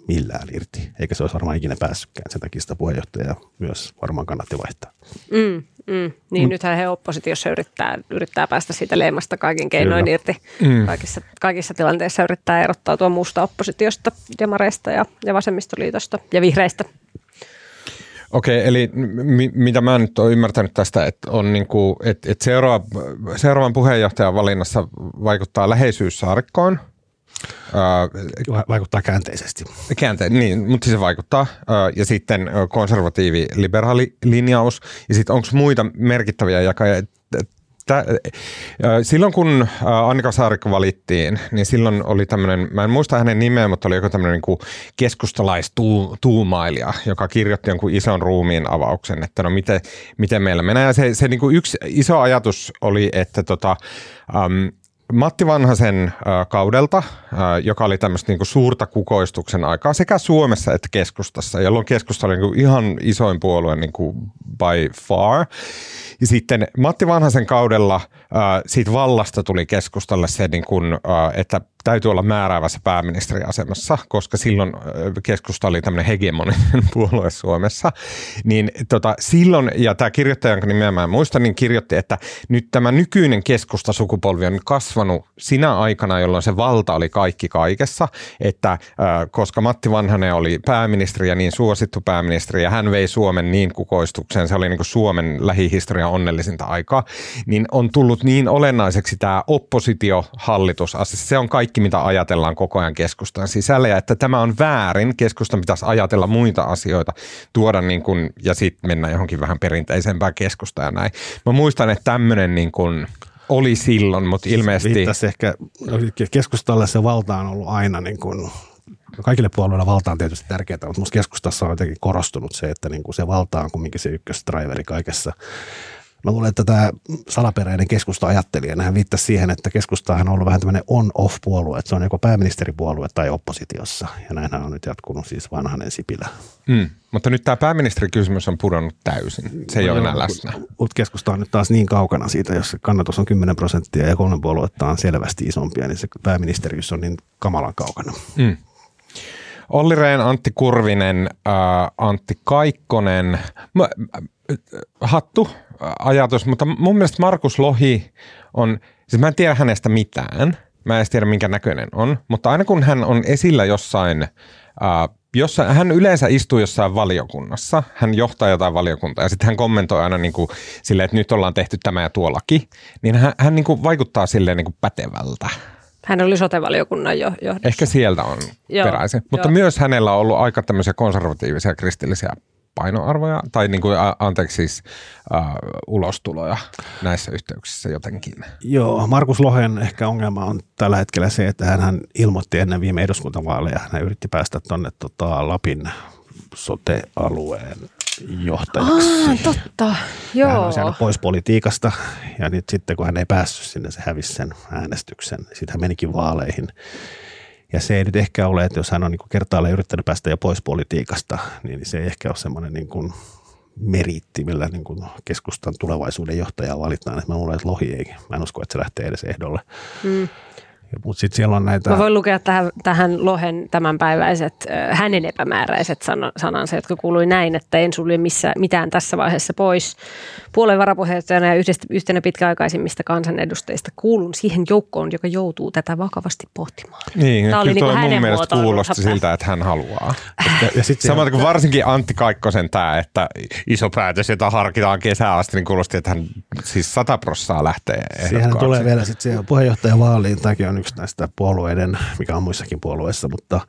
millään irti. Eikä se olisi varmaan ikinä päässytkään. Sen takia sitä puheenjohtajaa myös varmaan kannatti vaihtaa. Mm, mm. Niin mm. nythän he oppositiossa yrittää, yrittää päästä siitä leimasta kaikin keinoin Kyllä. irti. Mm. Kaikissa, kaikissa tilanteissa yrittää erottautua muusta oppositiosta, demareista ja, ja vasemmistoliitosta ja vihreistä. Okei, eli mi, mitä mä nyt olen ymmärtänyt tästä, että on niinku, et, et seuraava, seuraavan puheenjohtajan valinnassa vaikuttaa läheisyys Saarikkoon. Vaikuttaa käänteisesti. Käänte, niin, mutta se vaikuttaa. Ja sitten konservatiivi-liberaali linjaus. Ja sitten onko muita merkittäviä jakajia? Silloin kun Annika Saarikko valittiin, niin silloin oli tämmöinen, mä en muista hänen nimeä, mutta oli joku tämmöinen niin keskustalaistuumailija, joka kirjoitti jonkun ison ruumiin avauksen, että no miten, miten meillä menee. Ja se, se niin kuin yksi iso ajatus oli, että tota... Um, Matti Vanhasen kaudelta, joka oli tämmöistä niin kuin suurta kukoistuksen aikaa sekä Suomessa että keskustassa, jolloin keskusta oli niin kuin ihan isoin puolue niin kuin by far. Ja sitten Matti Vanhasen kaudella siitä vallasta tuli keskustalle se, niin kuin, että täytyy olla määräävässä pääministeriasemassa, koska silloin keskusta oli tämmöinen hegemoninen puolue Suomessa. Niin tota, silloin, ja tämä kirjoittaja, jonka nimeä mä en muista, niin kirjoitti, että nyt tämä nykyinen keskustasukupolvi on kasvanut sinä aikana, jolloin se valta oli kaikki kaikessa, että koska Matti Vanhanen oli pääministeri ja niin suosittu pääministeri ja hän vei Suomen niin kukoistukseen, se oli niin kuin Suomen lähihistorian onnellisinta aikaa, niin on tullut niin olennaiseksi tämä oppositiohallitus. Se on kaikki mitä ajatellaan koko ajan keskustan sisällä ja että tämä on väärin. Keskustan pitäisi ajatella muita asioita, tuoda niin kuin, ja sitten mennä johonkin vähän perinteisempään keskustaan ja näin. Mä muistan, että tämmöinen niin kuin oli silloin, mutta ilmeisesti... Viittasi ehkä, keskustalle se valta on ollut aina niin kuin kaikille puolueilla valta on tietysti tärkeää, mutta minusta keskustassa on jotenkin korostunut se, että niin kuin se valta on kumminkin se ykkösdraiveri kaikessa. Mä luulen, että tämä salaperäinen keskusta ajattelija, hän viittasi siihen, että keskustahan on ollut vähän tämmöinen on-off-puolue, että se on joko pääministeripuolue tai oppositiossa, ja näinhän on nyt jatkunut siis Vanhanen Sipilä. Mm, mutta nyt tämä pääministerikysymys on pudonnut täysin, se ei no, ole enää läsnä. Mutta keskusta on nyt taas niin kaukana siitä, jos kannatus on kymmenen prosenttia ja kolme puoluetta on selvästi isompia, niin se pääministeriys on niin kamalan kaukana. Mm. Olli Rehn, Antti Kurvinen, äh, Antti Kaikkonen, mä, äh, hattu ajatus, mutta mun mielestä Markus Lohi on, siis mä en tiedä hänestä mitään, mä en edes tiedä minkä näköinen on, mutta aina kun hän on esillä jossain, äh, jossain hän yleensä istuu jossain valiokunnassa, hän johtaa jotain valiokuntaa ja sitten hän kommentoi aina niin kuin silleen, että nyt ollaan tehty tämä ja tuo laki, niin hän, hän niin kuin vaikuttaa silleen niin kuin pätevältä. Hän oli sote-valiokunnan johdossa. Ehkä sieltä on joo, peräisin. Mutta joo. Myös hänellä on ollut aika tämmöisiä konservatiivisia kristillisiä painoarvoja, tai niin kuin, anteeksi siis, äh, ulostuloja näissä yhteyksissä jotenkin. Joo, Markus Lohen ehkä ongelma on tällä hetkellä se, että hän ilmoitti ennen viime eduskuntavaaleja, hän yritti päästä tuonne tota, Lapin sote-alueen johtajaksi. Ah, totta, joo. Hän on siellä pois politiikasta ja nyt sitten kun hän ei päässyt sinne, se hävisi sen äänestyksen. Sitten hän menikin vaaleihin. Ja se ei nyt ehkä ole, että jos hän on niin kertaalleen yrittänyt päästä jo pois politiikasta, niin se ei ehkä ole semmoinen niin kuin meriitti, millä niin kuin keskustan tulevaisuuden johtajaa valitaan. Mä luulen, että Lohi ei. Mä en usko, että se lähtee edes ehdolle. Mm. Mut sit siellä on näitä... Mä voin lukea tähän, tähän Lohen tämänpäiväiset, hänen epämääräiset sanansa, jotka kuului näin, että en sulje missä, mitään tässä vaiheessa pois. Puolueen varapuheenjohtajana ja yhdestä, yhtenä pitkäaikaisimmista kansanedustajista kuulun siihen joukkoon, joka joutuu tätä vakavasti pohtimaan. Niin, Tämä kyllä tuo niin mun mielestä kuulosti siltä, että hän haluaa. Samoin kuin varsinkin Antti Kaikkosen tämä, että iso päätös, jota harkitaan kesää asti, niin kuulosti, että hän siis sata prossaa lähtee ehdokkaaksi. Siihen tulee vielä sitten puheenjohtajavaaliin, tämäkin on yksi näistä puolueiden, mikä on muissakin puolueissa, mutta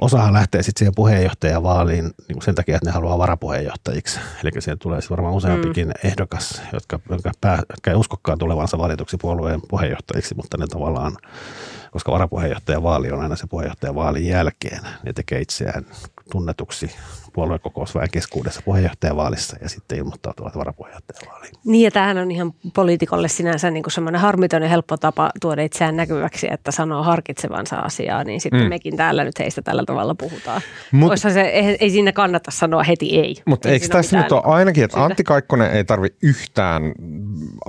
osahan lähtee sitten siihen puheenjohtajavaaliin niin kuin sen takia, että ne haluaa varapuheenjohtajiksi. Eli siihen tulee sitten varmaan useampikin mm. ehdokas, jotka, jotka, pää, jotka ei uskokaan tulevansa valituksi puolueen puheenjohtajiksi, mutta ne tavallaan, koska varapuheenjohtajavaali on aina se puheenjohtajavaalin jälkeen, ne tekee itseään tunnetuksi puoluekokousväen keskuudessa puheenjohtajavaalissa ja sitten ilmoittautuvat varapuheenjohtajavaaliin. Niin ja tämähän on ihan poliitikolle sinänsä niin kuin semmoinen harmiton ja helppo tapa tuoda itseään näkyväksi, että sanoo harkitsevansa asiaa, niin sitten mm. mekin täällä nyt heistä tällä tavalla puhutaan. Mut, se, ei, ei siinä kannata sanoa heti ei. Mutta eikö tässä nyt ole ainakin, että siitä. Antti Kaikkonen ei tarvitse yhtään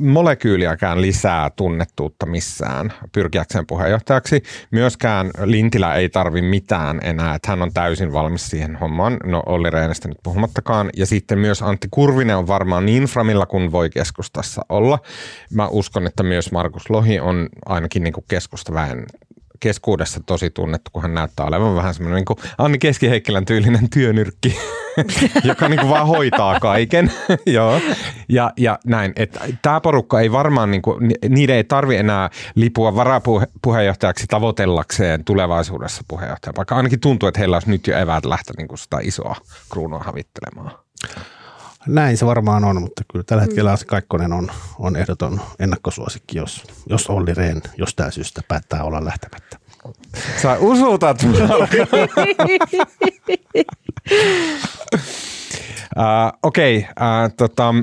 molekyyliäkään lisää tunnettuutta missään pyrkiäkseen puheenjohtajaksi. Myöskään Lintilä ei tarvitse mitään enää, että hän on täysin valmis siihen hommaan. No Olli Rehnistä nyt puhumattakaan. Ja sitten myös Antti Kurvinen on varmaan niin framilla kuin voi keskustassa olla. Mä uskon, että myös Markus Lohi on ainakin niin kuin keskustaväen keskuudessa tosi tunnettu, kun hän näyttää olevan vähän semmoinen niin kuin Anni Keski-Heikkilän tyylinen työnyrkki, joka niin kuin vaan hoitaa kaiken. Joo. Ja, ja näin, että tämä porukka ei varmaan, niin kuin, niiden ei tarvitse enää lipua varapuheenjohtajaksi tavoitellakseen tulevaisuudessa puheenjohtajan, vaikka ainakin tuntuu, että heillä olisi nyt jo eväät lähteä niin kuin sitä isoa kruunua havittelemaan. Näin se varmaan on, mutta kyllä tällä hetkellä Kaikkonen on, on ehdoton ennakkosuosikki, jos, jos Olli Rehn jostain syystä päättää olla lähtemättä. Sä usutat. Okei, tota...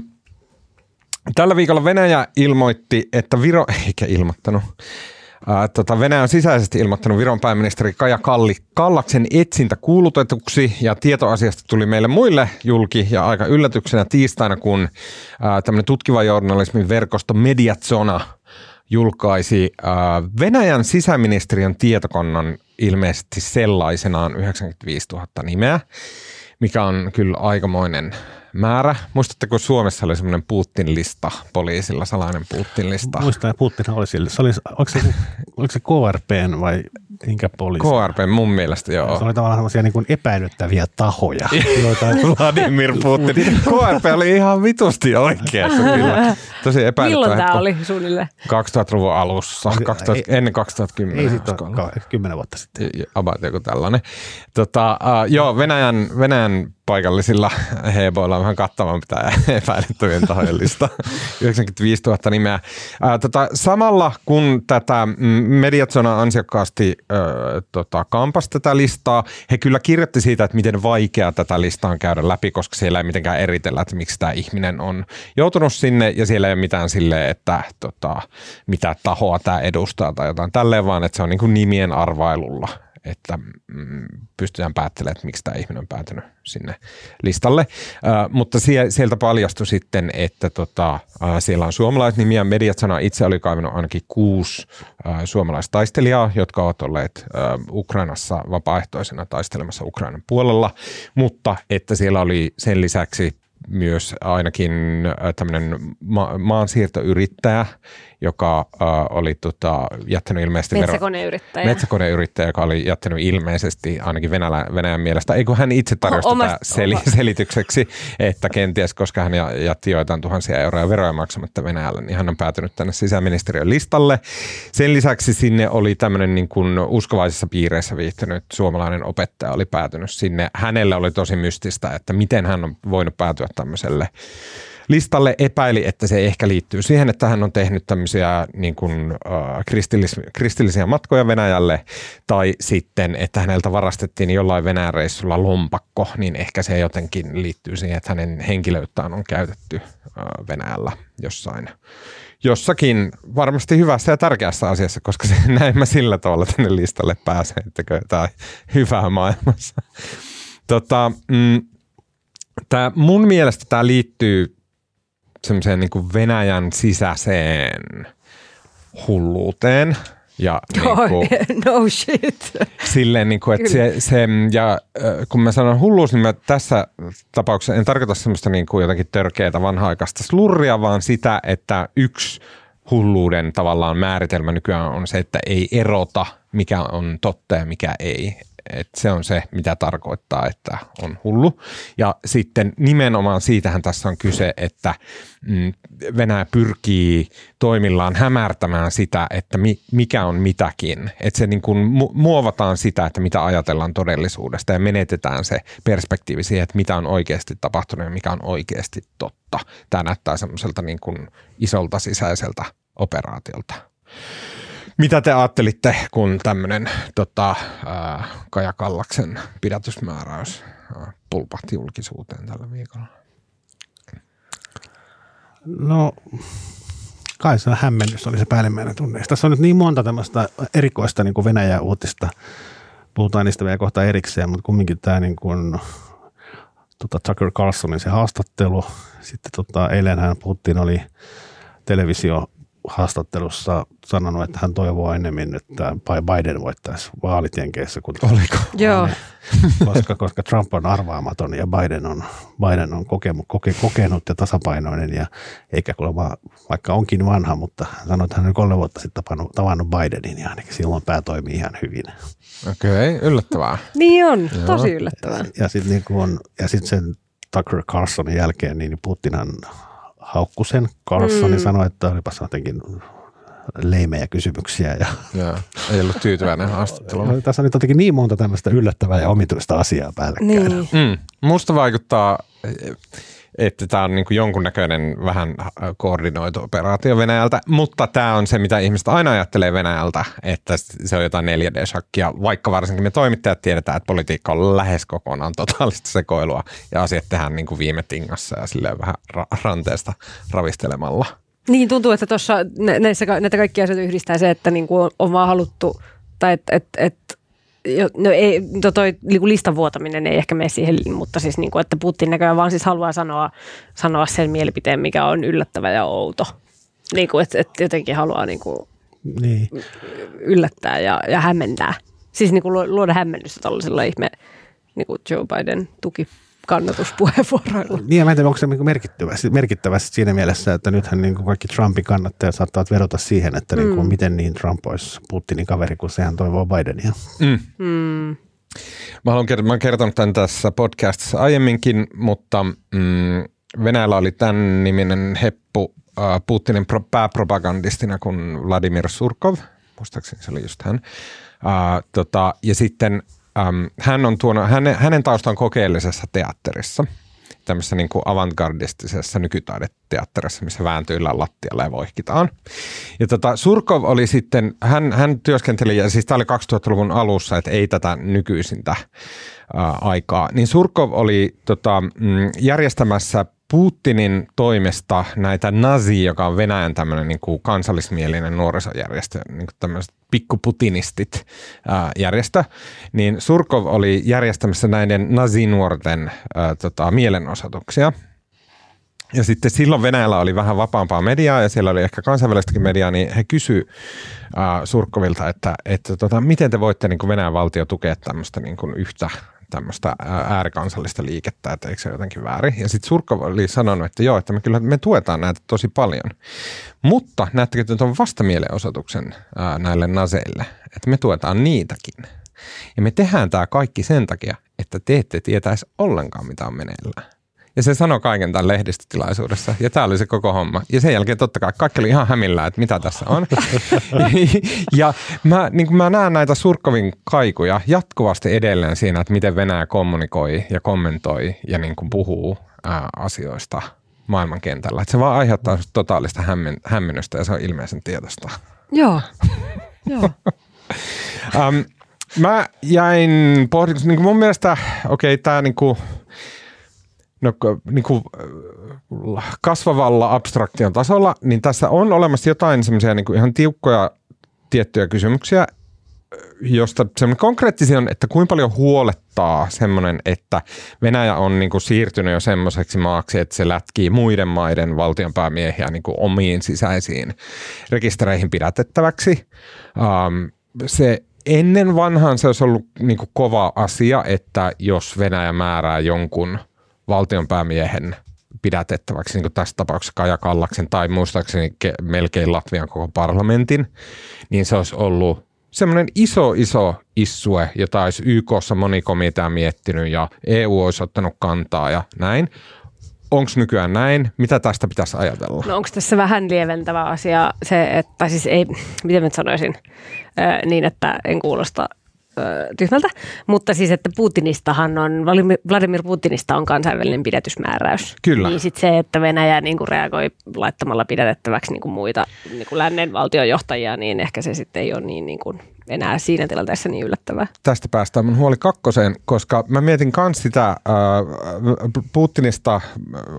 Tällä viikolla Venäjä ilmoitti, että Viro... Eikä ilmoittanut... Tota, Venäjä on sisäisesti ilmoittanut Viron pääministeri Kaja Kalli, Kallaksen etsintä kuulutetuksi ja tietoasiasta tuli meille muille julki ja aika yllätyksenä tiistaina, kun ää, tämmöinen tutkiva journalismin verkosto Mediazona julkaisi ää, Venäjän sisäministeriön tietokannan ilmeisesti sellaisenaan yhdeksänkymmentäviisituhatta nimeä, mikä on kyllä aikamoinen määrä. Muistatteko, Suomessa oli semmoinen Putin-lista poliisilla, salainen Putin-lista? Muistan, että Putin oli sillä. Se oli, oliko se, oliko se K R P:n vai minkä poliisi? K R P mun mielestä, joo. Se oli tavallaan semmoisia niin kuin epäilyttäviä tahoja. Vladimir Putin. K R P oli ihan vitusti oikeassa. Kyllä. Tosi epäilyttävä. Milloin tämä oli suunnilleen? kaksituhattaluvun alussa, kaksituhatta, ennen kaksituhattakymmenen. Ei sitten kymmenen vuotta sitten. About joku tällainen. Tota, uh, joo, Venäjän, Venäjän paikallisilla heboilla on vähän kattavampi tämä epäilettyjen tahojen lista. yhdeksänkymmentäviisituhatta nimeä. Ää, tota, samalla kun tätä Mediazona ansiokkaasti ää, tota, kampasi tätä listaa, he kyllä kirjoitti siitä, että miten vaikeaa tätä listaa on käydä läpi, koska siellä ei mitenkään eritellä, että miksi tämä ihminen on joutunut sinne ja siellä ei ole mitään silleen, että tota, mitä tahoa tämä edustaa tai jotain tälleen, vaan että se on niin kuin nimien arvailulla, että mm, pystytään päättelemään, että miksi tämä ihminen on päätynyt sinne listalle. Äh, mutta sie, sieltä paljastui sitten, että tota, äh, siellä on suomalaisnimiä. Mediazona itse oli kaivannut ainakin kuusi äh, suomalaistaistelijaa, jotka ovat olleet äh, Ukrainassa vapaaehtoisena taistelemassa Ukrainan puolella, mutta että siellä oli sen lisäksi myös ainakin tämmöinen ma- maansiirtoyrittäjä, joka äh, oli tota, jättänyt ilmeisesti... Metsäkoneyrittäjä. Vero- metsäkoneyrittäjä, joka oli jättänyt ilmeisesti ainakin Venälä- Venäjän mielestä, ei kun hän itse tarjosi Oma- tätä sel- selitykseksi, että kenties, koska hän jätti joitain tuhansia euroja veroja maksamatta Venäjälle, niin hän on päätynyt tänne sisäministeriön listalle. Sen lisäksi sinne oli tämmöinen niin kuin uskovaisissa piireissä viihtynyt suomalainen opettaja oli päätynyt sinne. Hänelle oli tosi mystistä, että miten hän on voinut päätyä tämmöiselle listalle, epäili, että se ehkä liittyy siihen, että hän on tehnyt tämmöisiä niin kuin, äh, kristillis, kristillisiä matkoja Venäjälle tai sitten, että häneltä varastettiin jollain Venäjän reissulla lompakko, niin ehkä se jotenkin liittyy siihen, että hänen henkilöyttään on käytetty äh, Venäjällä jossain. Jossakin varmasti hyvässä ja tärkeässä asiassa, koska se näin mä sillä tavalla tänne listalle pääsee, että tämä hyvää maailmassa. Tota... Mm, Tämä, mun mielestä tämä liittyy semmoiseen niin kuin Venäjän sisäiseen hulluuteen. Ja no, niin kuin, no shit. Silleen, niin kuin, että se, se, ja kun mä sanon hulluus, niin mä tässä tapauksessa en tarkoita semmoista niin kuin jotakin törkeätä vanha-aikaista slurria, vaan sitä, että yksi hulluuden tavallaan määritelmä nykyään on se, että ei erota, mikä on totta ja mikä ei. Et se on se, mitä tarkoittaa, että on hullu. Ja sitten nimenomaan siitähän tässä on kyse, että Venäjä pyrkii toimillaan hämärtämään sitä, että mikä on mitäkin. Että se niin kuin muovataan sitä, että mitä ajatellaan todellisuudesta ja menetetään se perspektiivi siihen, että mitä on oikeasti tapahtunut ja mikä on oikeasti totta. Tämä näyttää semmoiselta niin kuin isolta sisäiseltä operaatiolta. Mitä te ajattelitte, kun tämmöinen tota, äh, Kaja Kallaksen pidätysmääräys äh, pulpahti julkisuuteen tällä viikolla? No, kai se hämmennys oli se päällimmäinen tunne. Tässä on nyt niin monta tämmöistä erikoista niin kuin Venäjä-uutista. Puhutaan niistä vielä kohta erikseen, mutta kumminkin tämä niin kuin, tota, Tucker Carlsonin se haastattelu. Sitten tota, eilenhän puhuttiin, oli televisio haastattelussa sanonut, että hän toivoo enemmän, että Biden voittaisi vaalit jenkeissä kuin oliko. Joo. Koska, koska Trump on arvaamaton ja Biden on, Biden on kokemu, koke, kokenut ja tasapainoinen, ja eikä kuulemma, vaikka onkin vanha, mutta hän sanoi, että hän on kolme vuotta sitten tavannut, tavannut Bidenin, ja ainakin silloin pää toimii ihan hyvin. Okei, okay, yllättävää. Niin on, joo. Tosi yllättävää. Ja, ja sitten niin sit sen Tucker Carlsonin jälkeen niin Putinhan haukkusen. Carlsoni mm. sanoi, että olipas jotenkin leimejä kysymyksiä. Ja ja ei ollut tyytyväinen haastattelu. Tässä on nyt jotenkin niin monta tämmöistä yllättävää ja omituista asiaa päällekkäin. Niin. Mm. Musta vaikuttaa, että tämä on niin kuin jonkunnäköinen vähän koordinoitu operaatio Venäjältä, mutta tämä on se, mitä ihmiset aina ajattelee Venäjältä, että se on jotain neljä D-shakkia, vaikka varsinkin me toimittajat tiedetään, että politiikka on lähes kokonaan totaalista sekoilua ja asiat tehdään niin kuin viime tingassa ja silleen vähän ra- ranteesta ravistelemalla. Niin, tuntuu, että tuossa näissä, näitä kaikkia asioita yhdistää se, että niin kuin on vaan haluttu, tai että et, et, no ei, to toi listan vuotaminen ei ehkä mene siihen, mutta siis niin kuin, että Putin näköjään vaan siis haluaa sanoa, sanoa sen mielipiteen, mikä on yllättävä ja outo. Niin kuin, että, että jotenkin haluaa niin kuin niin yllättää ja, ja hämmentää. Siis niin kuin luoda hämmennystä tällaisella ihme niin kuin Joe Biden tuki kannatuspuheenvuoroilla. Niin, ja mä en tiedä, onko se merkittävästi, merkittävästi siinä mielessä, että nythän niin kuin kaikki Trumpin kannattajat saattaa vedota siihen, että mm. niin kuin miten niin Trump olisi Putinin kaveri, kun sehän toivoo Bidenia. Mm. Mm. Mä haluan kertoa, mä oon kertonut tämän tässä podcastissa aiemminkin, mutta mm, Venäjällä oli tämän niminen heppu äh, Putinin pro, pääpropagandistina kuin Vladimir Surkov, muistaakseni se oli just hän, äh, tota, ja sitten äm, hän on tuonut, hänen, hänen taustan kokeellisessa teatterissa, tämmöisessä niin kuin avantgardistisessa nykytaideteatterissa, missä vääntyy yllä lattialla ja voihkitaan. Ja tota, Surkov oli sitten, hän, hän työskenteli, ja siis tämä oli kaksituhattaluvun alussa, että ei tätä nykyisintä ää, aikaa, niin Surkov oli tota, järjestämässä Putinin toimesta näitä Nazi, joka on Venäjän tämmöinen niin kuin kansallismielinen nuorisojärjestö, niin kuin tämmöiset pikkuputinistit ää, järjestö, niin Surkov oli järjestämässä näiden nazinuorten ää, tota, mielenosoituksia. Ja sitten silloin Venäjällä oli vähän vapaampaa mediaa ja siellä oli ehkä kansainvälistäkin mediaa, niin he kysyi ää, Surkovilta, että, että tota, miten te voitte niin kuin Venäjän valtio tukea tämmöistä niin kuin yhtä tämmöistä äärikansallista liikettä, että eikö se jotenkin väärin. Ja sitten Surkov oli sanonut, että joo, että me kyllä me tuetaan näitä tosi paljon. Mutta näettekö, että nyt on vastamielenosoituksen ää, näille naseille, että me tuetaan niitäkin. Ja me tehdään tämä kaikki sen takia, että te ette tietäisi ollenkaan, mitä on meneillään. Ja se sanoi kaiken tämän lehdistötilaisuudessa, ja tämä oli se koko homma. Ja sen jälkeen totta kai kaikki oli ihan hämillään, että mitä tässä on. Ja mä, niin mä näen näitä Surkovin kaikuja jatkuvasti edelleen siinä, että miten Venäjä kommunikoi ja kommentoi ja niin kuin puhuu ää, asioista maailmankentällä. Että se vaan aiheuttaa totaalista hämmen, hämmennystä, ja se on ilmeisen tietoista. Joo, joo. um, mä jäin pohdin, niin mun mielestä, okei, okay, tämä niin kuin... No, niin kuin kasvavalla abstraktion tasolla, niin tässä on olemassa jotain semmoisia niin ihan tiukkoja tiettyjä kysymyksiä, josta semmoinen konkreettisia on, että kuinka paljon huolettaa semmoinen, että Venäjä on niin kuin siirtynyt jo semmoiseksi maaksi, että se lätkii muiden maiden valtionpäämiehiä niin kuin omiin sisäisiin rekistereihin pidätettäväksi. Ähm, se ennen vanhaan se olisi ollut niin kuin kova asia, että jos Venäjä määrää jonkun valtionpäämiehen pidätettäväksi, niin kuin tässä tapauksessa Kaja Kallaksen tai muistaakseni ke- melkein Latvian koko parlamentin, niin se olisi ollut semmoinen iso, iso issue, jota olisi Y K:ssa moni komitea miettinyt ja E U olisi ottanut kantaa ja näin. Onko nykyään näin? Mitä tästä pitäisi ajatella? No onko tässä vähän lieventävä asia se, että siis ei, miten mä sanoisin, äh, niin että en kuulosta tyhmältä, mutta siis, että Putinistahan on, Vladimir Putinista on kansainvälinen pidätysmääräys. Kyllä. Niin sitten se, että Venäjä niin kuin reagoi laittamalla pidätettäväksi niin kuin muita niin kuin lännen valtionjohtajia, niin ehkä se sitten ei ole niin, niin kuin enää siinä tilanteessa niin yllättävää. Tästä päästään mun huoli kakkoseen, koska mä mietin myös sitä äh, Putinista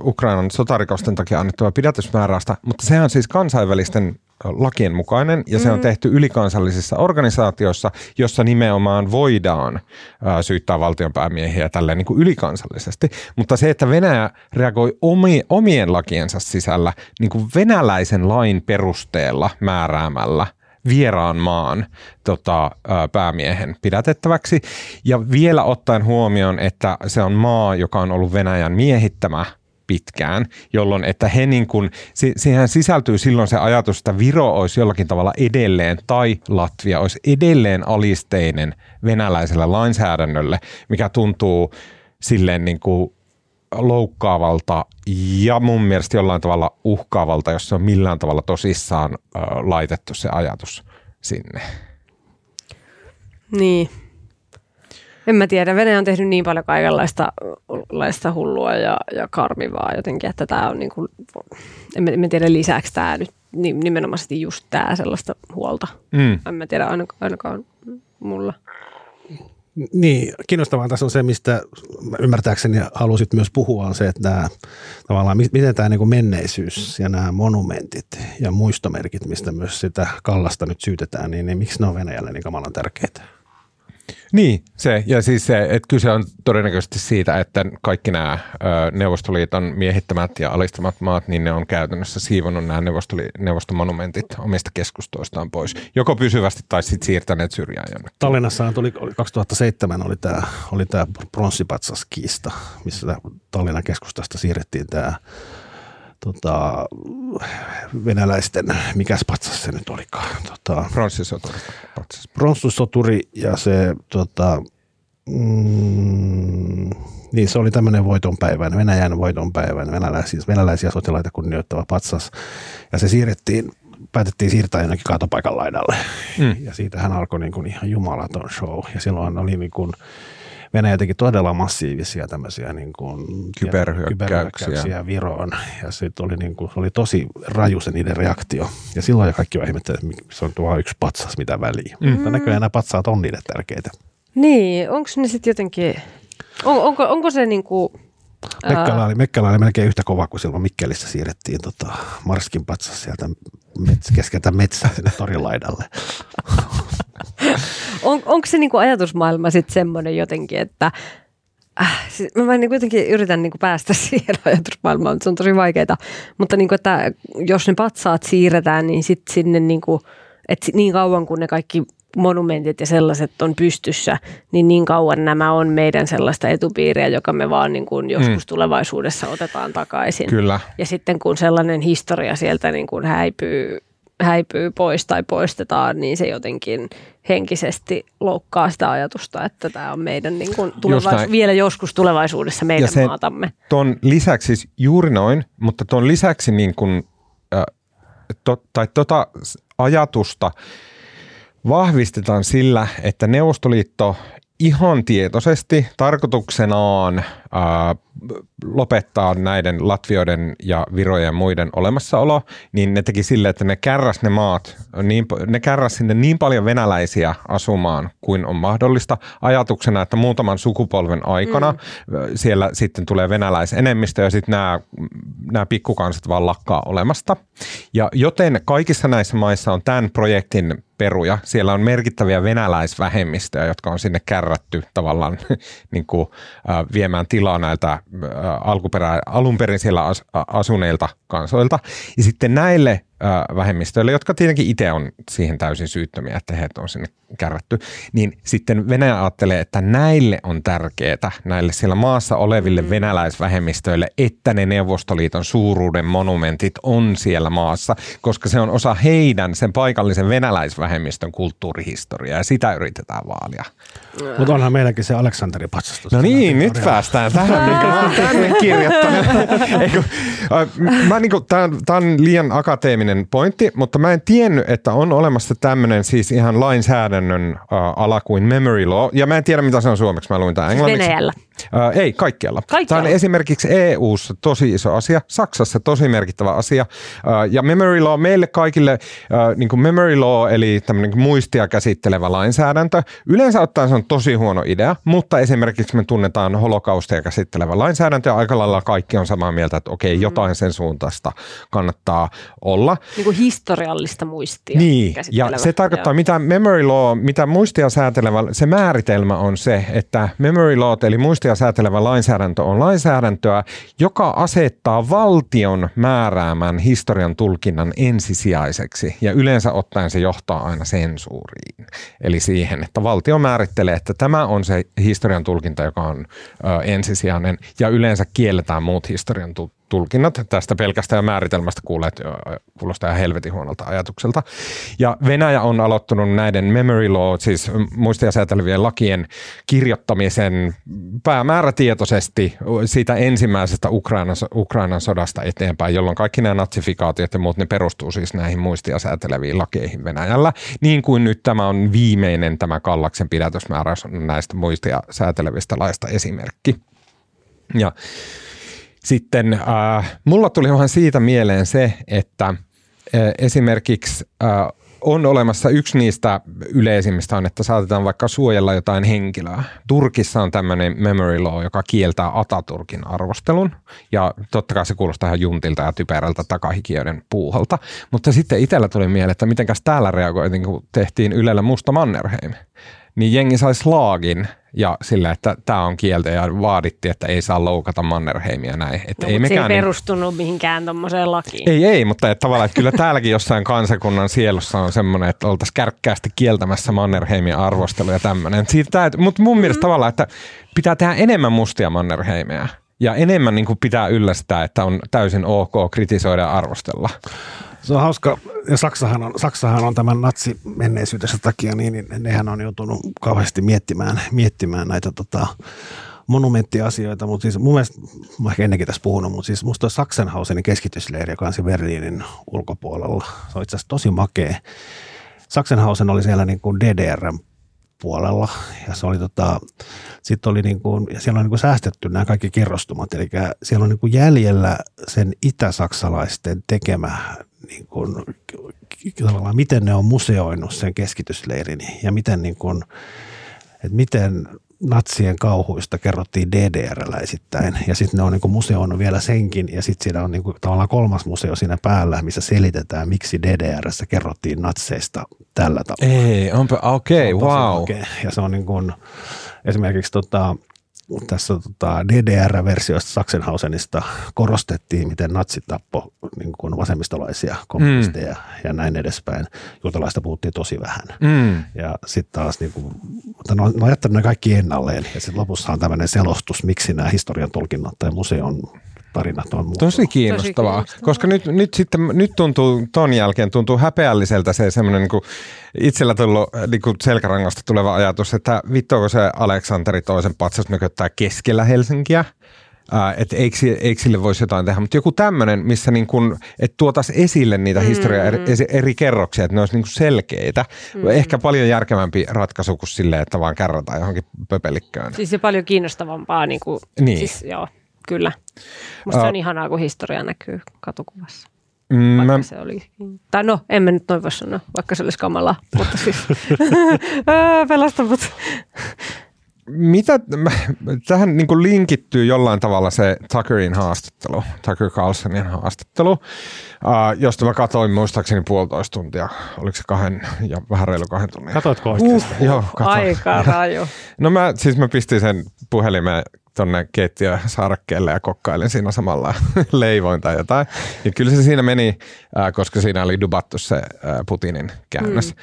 Ukrainan sotarikosten takia annettua pidätysmääräystä, mutta se on siis kansainvälisten lakien mukainen, ja se on tehty ylikansallisissa organisaatioissa, jossa nimenomaan voidaan ää, syyttää valtionpäämiehiä tälleen niin kuin ylikansallisesti. Mutta se, että Venäjä reagoi omi, omien lakiensa sisällä niin kuin venäläisen lain perusteella määräämällä vieraan maan tota, päämiehen pidätettäväksi, ja vielä ottaen huomioon, että se on maa, joka on ollut Venäjän miehittämä pitkään, jolloin että he niin kuin, siihen sisältyy silloin se ajatus, että Viro olisi jollakin tavalla edelleen tai Latvia olisi edelleen alisteinen venäläiselle lainsäädännölle, mikä tuntuu silleen niin kuin loukkaavalta ja mun mielestä jollain tavalla uhkaavalta, jos se on millään tavalla tosissaan äh, laitettu se ajatus sinne. Niin. En mä tiedä. Venäjä on tehnyt niin paljon kaikenlaista hullua ja, ja karmivaa jotenkin, että tämä on niin kuin, en, en mä tiedä lisäksi tämä nyt nimenomaisesti just tämä sellaista huolta. Mm. En mä tiedä ainakaan, ainakaan mulla. Niin, kiinnostavaa tässä on se, mistä ymmärtääkseni halusit myös puhua, on se, että nämä, tavallaan, miten tämä niin kuin menneisyys ja nämä monumentit ja muistomerkit, mistä myös sitä Kallasta nyt syytetään, niin, niin miksi ne on Venäjälle niin kamalan tärkeitä? Niin, se, ja siis se, että kyse on todennäköisesti siitä, että kaikki nämä ö, Neuvostoliiton miehittämät ja alistamat maat, niin ne on käytännössä siivonut nämä neuvostoli, neuvostomonumentit omista keskustoistaan pois, joko pysyvästi tai sitten siirtäneet syrjään jonnekin. Tallinnassahan tuli, kaksituhattaseitsemän oli tämä oli tää pronssipatsaskiista, missä Tallinnan keskustasta siirrettiin tämä tota, venäläisten, mikäs patsas se nyt olikaan? Tota, Pronssisoturi. Pronssisoturi ja se, tota, mm, niin se oli tämmöinen voitonpäivän, Venäjän voitonpäivän, venäläisiä, venäläisiä sotilaita kunnioittava patsas. Ja se siirrettiin päätettiin siirtää jonnekin kaatopaikan laidalle. Mm. Ja siitähän alkoi niin kuin ihan jumalaton show. Ja silloin oli niin kuin Venäjä teki todella massiivisia tämmöisiä niin kuin kyberhyökkäyksiä. kyberhyökkäyksiä Viroon. Ja se oli, niin kuin, oli tosi raju se niiden reaktio. Ja silloin jo kaikki vähän ihmettelivät, että se on tuo yksi patsas mitä väliä. Mm. Mutta näköjään nämä patsaat on niille tärkeitä. Niin, onko ne sitten jotenkin, on, onko, onko se niin kuin... Mekkälä oli, Mekkälä oli melkein yhtä kova kuin silloin Mikkelissä siirrettiin tota Marskin patsas sieltä mets, keskeltä metsää sinne torilaidalle. On, onko se niinku ajatusmaailma sitten semmoinen jotenkin, että äh, siis mä niinku jotenkin yritän niinku päästä siihen ajatusmaailmaan, mutta se on tosi vaikeaa. Mutta niinku, että jos ne patsaat siirretään, niin sitten sinne niinku, et niin kauan kuin ne kaikki monumentit ja sellaiset on pystyssä, niin niin kauan nämä on meidän sellaista etupiiriä, joka me vaan niin kuin joskus mm. tulevaisuudessa otetaan takaisin. Kyllä. Ja sitten kun sellainen historia sieltä niin kuin häipyy, häipyy pois tai poistetaan, niin se jotenkin henkisesti loukkaa sitä ajatusta, että tämä on meidän niin kuin tulevaisu- vielä joskus tulevaisuudessa meidän ja sen, maatamme. Ton lisäksi, siis juuri noin, mutta ton lisäksi niin kuin, äh, to, tai tota ajatusta vahvistetaan sillä, että Neuvostoliitto ihan tietoisesti tarkoituksenaan ää, lopettaa näiden Latvioiden ja Virojen ja muiden olemassaolo, niin ne teki sille, että ne kärräs ne maat, niin, ne kärräs sinne niin paljon venäläisiä asumaan kuin on mahdollista. Ajatuksena, että muutaman sukupolven aikana mm. siellä sitten tulee venäläisenemmistö ja sitten nämä, nämä pikkukansat vaan lakkaa olemasta. Ja joten kaikissa näissä maissa on tämän projektin peruja. Siellä on merkittäviä venäläisvähemmistöjä, jotka on sinne kärrätty tavallaan niin kuin, äh, viemään tilaa näiltä äh, alkuperä, alun perin siellä as, äh, asuneilta kansoilta. Ja sitten näille äh, vähemmistöille, jotka tietenkin itse on siihen täysin syyttömiä, että heitä on sinne kärrätty, niin sitten Venäjä ajattelee, että näille on tärkeää, näille siellä maassa oleville mm. venäläisvähemmistöille, että ne Neuvostoliiton suuruuden monumentit on siellä maassa, koska se on osa heidän, sen paikallisen venäläisvähemmistön kulttuurihistoriaa ja sitä yritetään vaalia. Mutta onhan meilläkin se Aleksanterin patsastus. No niin, nyt päästään tähän, minkä mä oon tänne kirjoittanut. Tämä on liian akateeminen pointti, mutta mä en tiennyt, että on olemassa tämmöinen siis ihan lainsäädäntö, ala kuin memory law. Ja mä en tiedä, mitä se on suomeksi. Mä luin tämän englanniksi. Venäjällä. Ää, ei, kaikkialla. Kaikkialla. Tämä on esimerkiksi E U:ssa tosi iso asia. Saksassa tosi merkittävä asia. Ää, ja memory law meille kaikille, ää, niin kuin memory law, eli tämmöinen muistia käsittelevä lainsäädäntö. Yleensä ottaen se on tosi huono idea, mutta esimerkiksi me tunnetaan holokaustia käsittelevä lainsäädäntö. Ja aika lailla kaikki on samaa mieltä, että okei, jotain sen suuntaista kannattaa olla. Niin kuin historiallista muistia. Niin, ja se tarkoittaa, mitä memory law mitä muistia säätelevä, se määritelmä on se, että memory law, eli muistia säätelevä lainsäädäntö on lainsäädäntöä, joka asettaa valtion määräämän historian tulkinnan ensisijaiseksi. Ja yleensä ottaen se johtaa aina sensuuriin. Eli siihen, että valtio määrittelee, että tämä on se historian tulkinta, joka on ö, ensisijainen ja yleensä kielletään muut historian tulkinnat. tulkinnat. Tästä pelkästään määritelmästä kuulee, kuulostaa helvetin huonolta ajatukselta. Ja Venäjä on aloittanut näiden memory law, siis muistia säätelevien lakien kirjoittamisen päämäärätietoisesti siitä ensimmäisestä Ukrainan, Ukrainan sodasta eteenpäin, jolloin kaikki nämä natsifikaatiot ja muut, ne perustuu siis näihin muistia sääteleviin lakeihin Venäjällä. Niin kuin nyt tämä on viimeinen, tämä Kallaksen pidätysmääräys on näistä muistia säätelevistä laista esimerkki. Ja sitten äh, mulla tuli vähän siitä mieleen se, että äh, esimerkiksi äh, on olemassa yksi niistä yleisimmistä on, että saatetaan vaikka suojella jotain henkilöä. Turkissa on tämmöinen memory law, joka kieltää Ataturkin arvostelun. Ja totta kai se kuulostaa ihan juntilta ja typerältä takahikijöiden puuhalta. Mutta sitten itsellä tuli mieleen, että mitenkäs täällä reagoitiin, kun tehtiin Ylellä Musta Mannerheim. Niin jengi sai slaagin ja sillä, että tämä on kieltä ja vaadittiin, että ei saa loukata Mannerheimia näin. Että no, ei mekään se ei perustunut mihinkään tuommoiseen lakiin. Ei, ei, mutta että tavallaan että kyllä täälläkin jossain kansakunnan sielussa on semmoinen, että oltaisiin kärkkäästi kieltämässä Mannerheimia arvostelu ja tämmöinen. Mutta mun mielestä mm. tavallaan, että pitää tehdä enemmän mustia Mannerheimia. Ja enemmän niin kuin pitää yllä sitä, että on täysin ok kritisoida ja arvostella. Se on hauska. Ja Saksahan on, Saksahan on tämän natsimenneisyydessä takia, niin, niin nehän on joutunut kauheasti miettimään, miettimään näitä tota, monumenttiasioita, mutta siis mun mielestä, mä ehkä ennenkin tässä puhunut, mutta siis musta toi Sachsenhausenin keskitysleiri, joka on siinä Berliinin ulkopuolella, se on itse asiassa tosi makea. Sachsenhausen oli siellä niin kuin D D R:n puolella ja se oli tota, sit oli niin kuin, ja siellä on niin kuin säästetty nämä kaikki kerrostumat, eli siellä on niin kuin jäljellä sen itä-saksalaisten tekemä niin kuin, tavallaan miten ne on museoinut sen keskitysleirin ja miten niin kuin, että miten natsien kauhuista kerrottiin D D R-läisittäin ja sitten ne on niin kuin museoinut vielä senkin ja sitten siinä on niin kuin tavallaan kolmas museo siinä päällä, missä selitetään, miksi D D R:ssä kerrottiin natseista tällä tavalla. Ei, onpa, okei, okay, wow. Okay. Ja se on niin kuin esimerkiksi tota, tässä tota D D R-versioista Sachsenhausenista korostettiin, miten natsit tappoi niin kuin vasemmistolaisia kommunisteja mm. ja näin edespäin. Juutalaista puhuttiin tosi vähän. Mm. Ja sitten taas, niin kuin, mutta ne on, ne on jättänyt ne kaikki ennalleen. Ja sitten lopussa on tämmöinen selostus, miksi nämä historian tulkinnat tai museon tarinat on muuta. Tosi kiinnostavaa, Tosi kiinnostavaa. koska nyt, nyt, sitten, nyt tuntuu ton jälkeen tuntuu häpeälliseltä se semmoinen niin kuin itsellä tullut niin kuin selkärangasta tuleva ajatus, että vittuako se Aleksanteri toisen patsas mököttää keskellä Helsinkiä, äh, että eikö, eikö sille voisi jotain tehdä, mutta joku tämmöinen, missä niin kuin, että tuotaisiin esille niitä historiaa eri, eri kerroksia, että ne olisi niin kuin selkeitä. Mm-hmm. Ehkä paljon järkevämpi ratkaisu kuin silleen, että vaan kärrätään johonkin pöpelikköön. Siis se paljon kiinnostavampaa. Niin kuin, niin. Siis, joo. Kyllä. Musta se on uh, ihanaa, kun historia näkyy katukuvassa. Vaikka mä... se oli, tai no, en mä nyt noin voi sanoa, vaikka se olisi kamalaa, mutta siis pelasta mut. Mitä, tähän niin kuin linkittyy jollain tavalla se Tuckerin haastattelu, Tucker Carlsonin haastattelu, uh, josta mä katsoin muistaakseni puolitoista tuntia, oliko se kahden ja vähän reilu kahden tunnin. Katoitko oikeasti? Uh, joo, katoin. Aika raju. No mä, siis mä pistin sen puhelimeen tuonne keittiösaarakkeelle ja kokkailin siinä samalla leivoin tai jotain. Ja kyllä se siinä meni, koska siinä oli dubattu se Putinin käännös. Mm.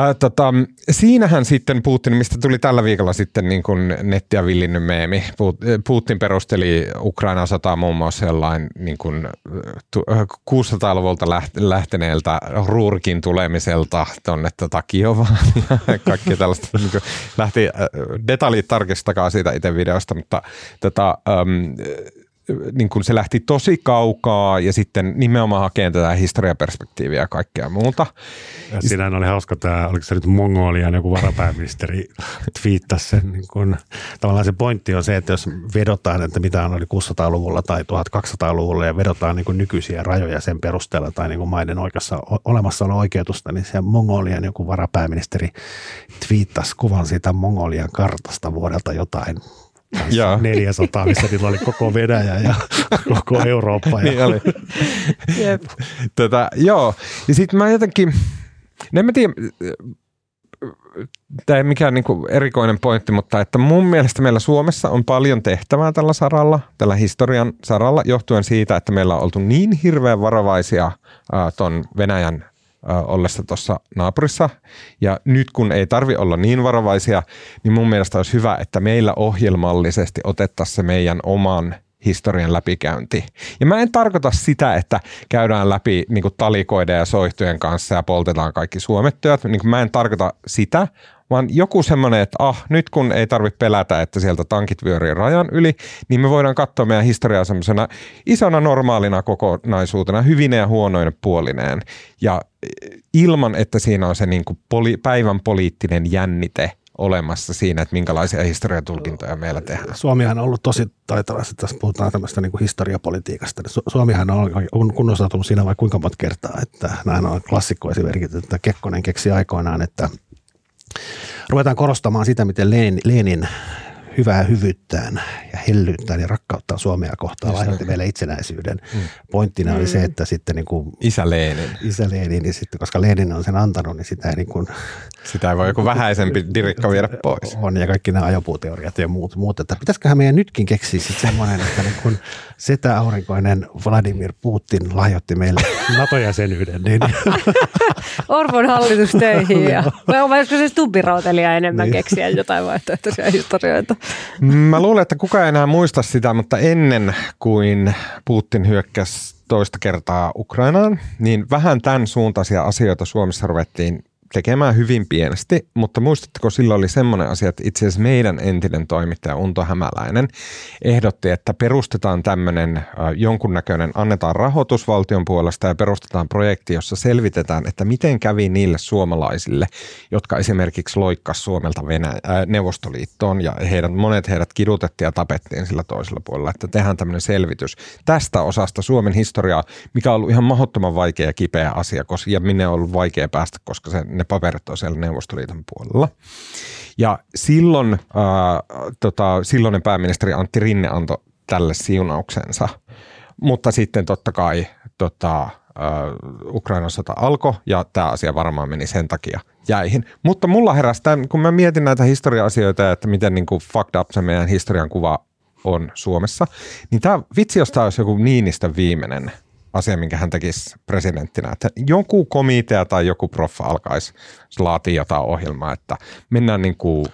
Äh, tota, siinähän sitten Putin, mistä tuli tällä viikolla sitten niin kuin nettiä villinnyt meemi. Putin perusteli Ukrainan sotaa muun muassa jollain niin kuin kuudensadan luvulta lähteneeltä Ruurkin tulemiselta tuonne tota Kiovaan ja kaikkea tällaista. Niin kuin lähti, detaljit tarkistakaa siitä itse videosta. Mutta tota, äm, niin kun se lähti tosi kaukaa ja sitten nimenomaan hakeen tätä historiaperspektiiviä ja kaikkea muuta. Ja siinähän oli hauska tämä, oliko se nyt Mongolian joku varapääministeri twiittasi sen. Niin kun, tavallaan se pointti on se, että jos vedotaan, että mitä oli kuudensadan luvulla tai tuhatkahdeksansadan luvulla ja vedotaan niin kun nykyisiä rajoja sen perusteella tai niin kun maiden oikeassa olemassaolo oikeutusta, niin se Mongolian joku varapääministeri twiittasi kuvan siitä Mongolian kartasta vuodelta jotain. Ja neljäsataa, missä niillä oli koko Venäjä ja koko Eurooppa. Ja. Niin oli. Jep. Tota, joo. Ja sitten mä jotenkin, en mä tiedä, tämä ei mikään niinku erikoinen pointti, mutta että mun mielestä meillä Suomessa on paljon tehtävää tällä saralla, tällä historian saralla, johtuen siitä, että meillä on oltu niin hirveän varovaisia äh, ton Venäjän ollessa tuossa naapurissa. Ja nyt kun ei tarvi olla niin varovaisia, niin mun mielestä olisi hyvä, että meillä ohjelmallisesti otettaisiin se meidän oman historian läpikäynti. Ja mä en tarkoita sitä, että käydään läpi niin kuin talikoiden ja soihtujen kanssa ja poltetaan kaikki suomettyöt. Niin kuin mä en tarkoita sitä, vaan joku semmoinen, että ah, nyt kun ei tarvitse pelätä, että sieltä tankit vyörii rajan yli, niin me voidaan katsoa meidän historiaa semmoisena isona normaalina kokonaisuutena, hyvinä ja huonoina puolineen. Ja ilman, että siinä on se niin kuin poli- päivän poliittinen jännite olemassa siinä, että minkälaisia historiatulkintoja meillä tehdään. Suomihan on ollut tosi taitavasti, tässä puhutaan tämmöistä niin kuin historiapolitiikasta. Suomihan on, on kunnostautunut siinä vai kuinka monta kertaa, että nämä on klassikkoesimerkit, että Kekkonen keksi aikoinaan, että ruvetaan korostamaan sitä, miten Lenin, Lenin hyvää hyvyyttään ja hellyyttään ja rakkauttaan Suomea kohtaan laitti meille itsenäisyyden. Mm. Pointtina oli se, että sitten niin kuin isä Lenin. Isä Lenin, niin sitten, koska Lenin on sen antanut, niin sitä ei niin kuin... Sitä ei voi joku vähäisempi dirikka viedä pois. On, ja kaikki nämä ajopuuteoriat ja muut, muut. Että pitäisiköhän meidän nytkin keksiä sitten semmoinen, että niin kun setä aurinkoinen Vladimir Putin lahjoitti meille NATO-jäsenyyden. Niin. Orvon hallitus töihin. Ja... Vai olisiko se stubbirautelija enemmän niin. Keksiä jotain vaihtoehtoisia historioita? Mä luulen, että kukaan ei enää muista sitä, mutta ennen kuin Putin hyökkäsi toista kertaa Ukrainaan, niin vähän tämän suuntaisia asioita Suomessa ruvettiin tekemään hyvin pienesti, mutta muistatteko, sillä oli semmoinen asia, että itse asiassa meidän entinen toimittaja Unto Hämäläinen ehdotti, että perustetaan tämmöinen jonkunnäköinen, annetaan rahoitus valtion puolesta ja perustetaan projekti, jossa selvitetään, että miten kävi niille suomalaisille, jotka esimerkiksi loikkasi Suomelta Venäjä, ää, Neuvostoliittoon ja heidät, monet heidät kidutettiin ja tapettiin sillä toisella puolella, että tehdään tämmöinen selvitys tästä osasta Suomen historiaa, mikä on ollut ihan mahdottoman vaikea ja kipeä asia ja minne on ollut vaikea päästä, koska se ne paperit on siellä Neuvostoliiton puolella. Ja silloin äh, tota, silloinen pääministeri Antti Rinne antoi tälle siunauksensa. Mutta sitten totta kai tota, äh, Ukrainan sota alkoi ja tämä asia varmaan meni sen takia jäihin. Mutta mulla heräsi tämän, kun mä mietin näitä historia-asioita, että miten niin kuin fucked up se meidän historian kuva on Suomessa, niin tämä vitsi, jos tämä olisi joku Niinistön viimeinen asia, minkä hän tekisi presidenttinä, että joku komitea tai joku proffa alkaisi laatia jotain ohjelmaa, että mennään niin kuin...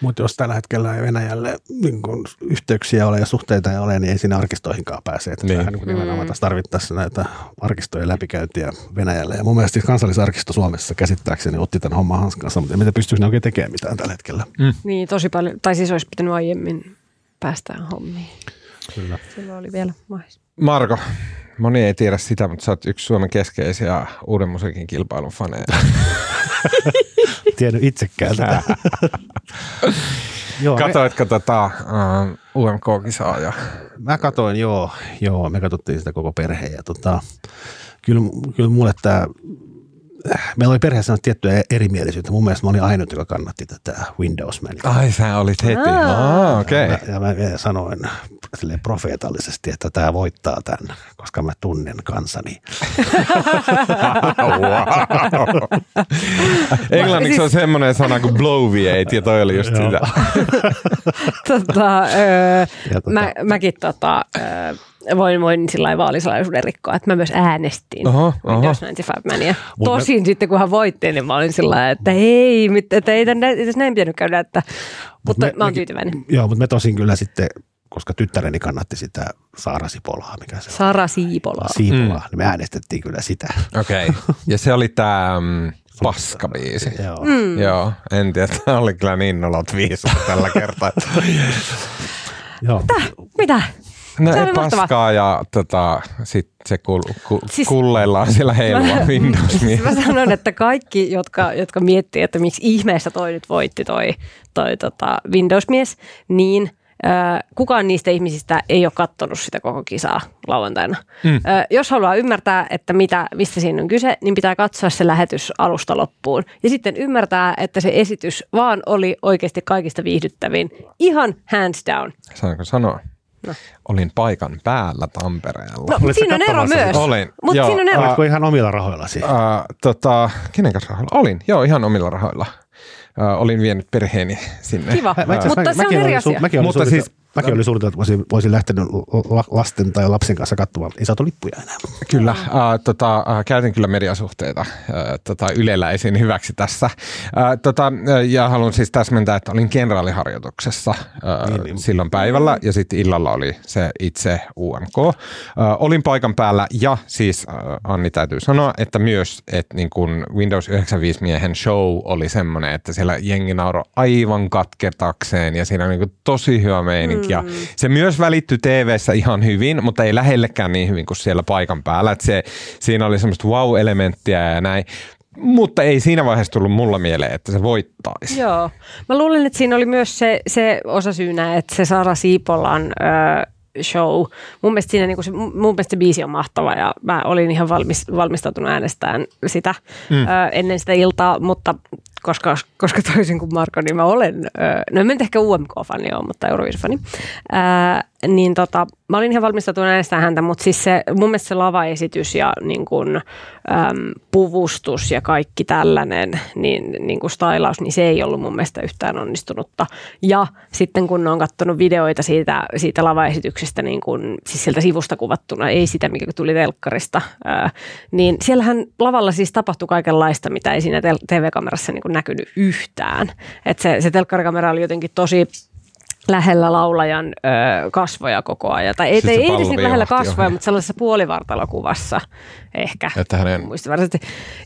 Mutta jos tällä hetkellä ei Venäjälle niin kuin yhteyksiä ole ja suhteita ei ole, niin ei siinä arkistoihinkaan pääse. Että niin. Niin nimenomaan tässä tarvittaisiin näitä arkistojen läpikäyntiä Venäjälle. Ja mun mielestä kansallisarkisto Suomessa käsittääkseni otti tämän homman hanskansa, mutta en tiedä, pystyykö ne oikein tekemään mitään tällä hetkellä. Mm. Niin, tosi paljon. Tai siis olisi pitänyt aiemmin päästään hommiin. Kyllä. Silloin oli vielä mahis. Marko. Moni ei tiedä sitä, mutta sä oot yksi Suomen keskeisiä uuden musiikin kilpailun faneja. Tiedän itsekään tätä. Katoitko tota uh, U M K-kisaa? Ja... Mä katoin, joo. joo. Me katsottiin sitä koko perheen. Ja tota, kyllä, kyllä mulle tämä... Meillä oli perheessä tiettyä erimielisyyttä. Mun mielestä mä olin ainut, joka kannatti tätä Windows-mania. Ai, sä olit heti. Ah, okei. Okay. Ja, ja mä vielä sanoin profeetallisesti, että tämä voittaa tämän, koska mä tunnen kansani. Englanniksi on semmoinen sana kuin bloviate, ja toi oli just sitä. tota, öö, tota. Mä, mäkin tota... Öö, Voin, voin sillä lailla vaalisalaisuuden rikkoa, että mä myös äänestin oho, Windows ninety-five mania. Tosin mä... sitten kunhan voittiin, niin mä olin sillä lailla, että hei, mit, että ei tämän, edes näin pitänyt käydä, että, mutta me, mä oon tyytyväinen. Me, joo, mutta me tosin kyllä sitten, koska tyttäreni kannatti sitä Saara Siipolaa, mikä se on. Saara Siipola. Siipola, mm. niin me äänestettiin kyllä sitä. Okei, okay. Ja se oli tämä... Paskabiisi. Joo. Mm. Joo, en tiedä, tämä oli kyllä niin nolot viisi tällä kertaa. Joo. Mitä? Mitä? No ei paskaa ja tota, sit se kul, ku, siis, kulleillaan siellä heilua Windows. Siis mä sanon, että kaikki, jotka, jotka miettii, että miksi ihmeessä toi nyt voitti toi, toi tota Windows-mies, niin äh, kukaan niistä ihmisistä ei ole katsonut sitä koko kisaa lauantaina. Mm. Äh, jos haluaa ymmärtää, että mitä, mistä siinä on kyse, niin pitää katsoa se lähetys alusta loppuun. Ja sitten ymmärtää, että se esitys vaan oli oikeasti kaikista viihdyttävin. Ihan hands down. Saanko sanoa? No. Olin paikan päällä Tampereella. No, siinä on ero myös. Olin. Mut joo, siinä on ero. Oletko ihan omilla rahoillasi? Äh, tota, kenen kanssa rahoilla? Olin, joo, ihan omilla rahoilla. Äh, olin vienyt perheeni sinne. Kiva, äh, mutta mä, se on eri asia. Mäkin olin suunniteltu, siis, mäkin olin suunniteltu, että voisin, voisin lähtenyt lasten tai lapsen kanssa katsomaan. Ei saatu lippuja enää. Kyllä, äh, tota, äh, käytin kyllä mediasuhteita äh, tota, yleläisin hyväksi tässä. Äh, tota, ja haluan siis täsmentää, että olin kenraaliharjoituksessa äh, niin, niin. silloin päivällä ja sitten illalla oli se itse U M K. Äh, olin paikan päällä ja siis äh, Anni täytyy sanoa, että myös että niin kun Windows ninety-five miehen show oli semmoinen, että siellä jengi nauroi aivan katkertakseen ja siinä on niin tosi hyvä meininki. Mm. Se myös välittyi T V:ssä ihan hyvin, mutta ei lähellekään niin hyvin kuin siellä paikan päällä. Et se, siinä oli semmoista wow-elementtiä ja näin, mutta ei siinä vaiheessa tullut mulla mieleen, että se voittaisi. Joo. Mä luulen, että siinä oli myös se, se osasyynä, että se Saara Siipolan... Öö, show. Mun mielestä, siinä, niin kuin se, mun mielestä se biisi on mahtava ja mä olin ihan valmis, valmistautunut äänestään sitä mm. ö, ennen sitä iltaa, mutta koska, koska toisin kuin Marko, niin mä olen, ö, no en ehkä U M K-fani ole, mutta Eurovision-fani, ö, niin tota, mä olin ihan valmistautunut äänestään häntä, mutta siis se, mun mielestä se lavaesitys ja niin kuin, ö, puvustus ja kaikki tällainen niin, niin kuin stylaus, niin se ei ollut mun mielestä yhtään onnistunutta. Ja sitten kun on katsonut videoita siitä, siitä lavaesityksestä, niin kuin, siis sieltä sivusta kuvattuna, ei sitä, mikä tuli telkkarista, ää, niin siellähän lavalla siis tapahtui kaikenlaista, mitä ei siinä tel- T V-kamerassa niin kuin näkynyt yhtään. Et se, se telkkarikamera oli jotenkin tosi lähellä laulajan ö, kasvoja koko ajan. Tai ei, siis ei edes niin lähellä kasvoja, mutta sellaisessa puolivartalokuvassa ehkä. Että hänen...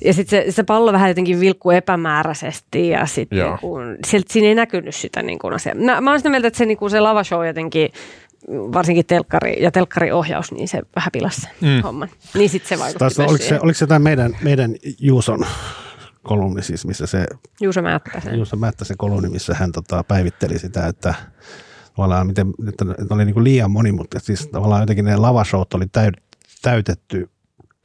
Ja sitten se, se pallo vähän jotenkin vilkkui epämääräisesti ja sitten niin kuin, sieltä, siinä ei näkynyt sitä niin kuin asiaa. Mä, mä oon sitä mieltä, että se, niin kuin se lavashow jotenkin, varsinkin telkkari ja telkkariohjaus, niin se vähän pilasi mm. homman. Niin sitten se vaikutti myös oliko se, oliko se jotain meidän, meidän Juuson... kolumni siis, missä se... Juuso Määttäsen. Juuso Määttäsen kolumni, missä hän tota, päivitteli sitä, että tavallaan miten, että, että oli niinku liian monimutkaista. Siis tavallaan jotenkin ne lavashowt oli täy, täytetty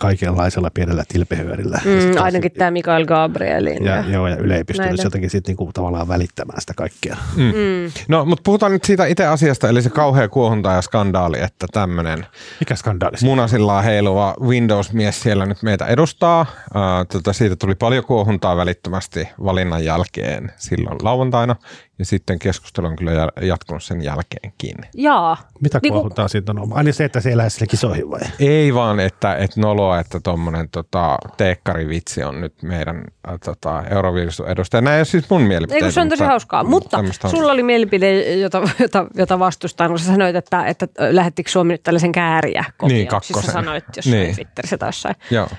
kaikenlaisella pienellä tilpehöörillä. Mm, ainakin tämä Mikael Gabrielin. Ja, ja, joo, ja Yle ei pystynyt jotenkin sit niinku tavallaan välittämään sitä kaikkea. Mm. Mm. No, mutta puhutaan nyt siitä itse asiasta, eli se kauhea kuohunta ja skandaali, että tämmöinen... Mikä skandaali? Munasillaan heiluva Windows-mies siellä nyt meitä edustaa. Uh, tota, siitä tuli paljon kuohuntaa välittömästi valinnan jälkeen silloin lauantaina, ja sitten keskustelu on kyllä jatkunut sen jälkeenkin. Jaa. Mitä kuohuntaa niin, siitä on? Aina se, että se elää sille kisoihin vai? Ei vaan, että, että nolo että tuommoinen tota, teekkarivitsi on nyt meidän tota, Euroviisun edustaja. Nämä ei ole siis mun mielipiteitä. Eikö se on tosi mutta, hauskaa, mutta sulla oli mielipide, jota, jota, jota vastustan, kun sä sanoit, että, että lähettikö Suomi nyt tällaisen Käärijä kopion. Niin, kakkosen. Siis sä sanoit jossain niin. Twitterissä tai jossain. Öö,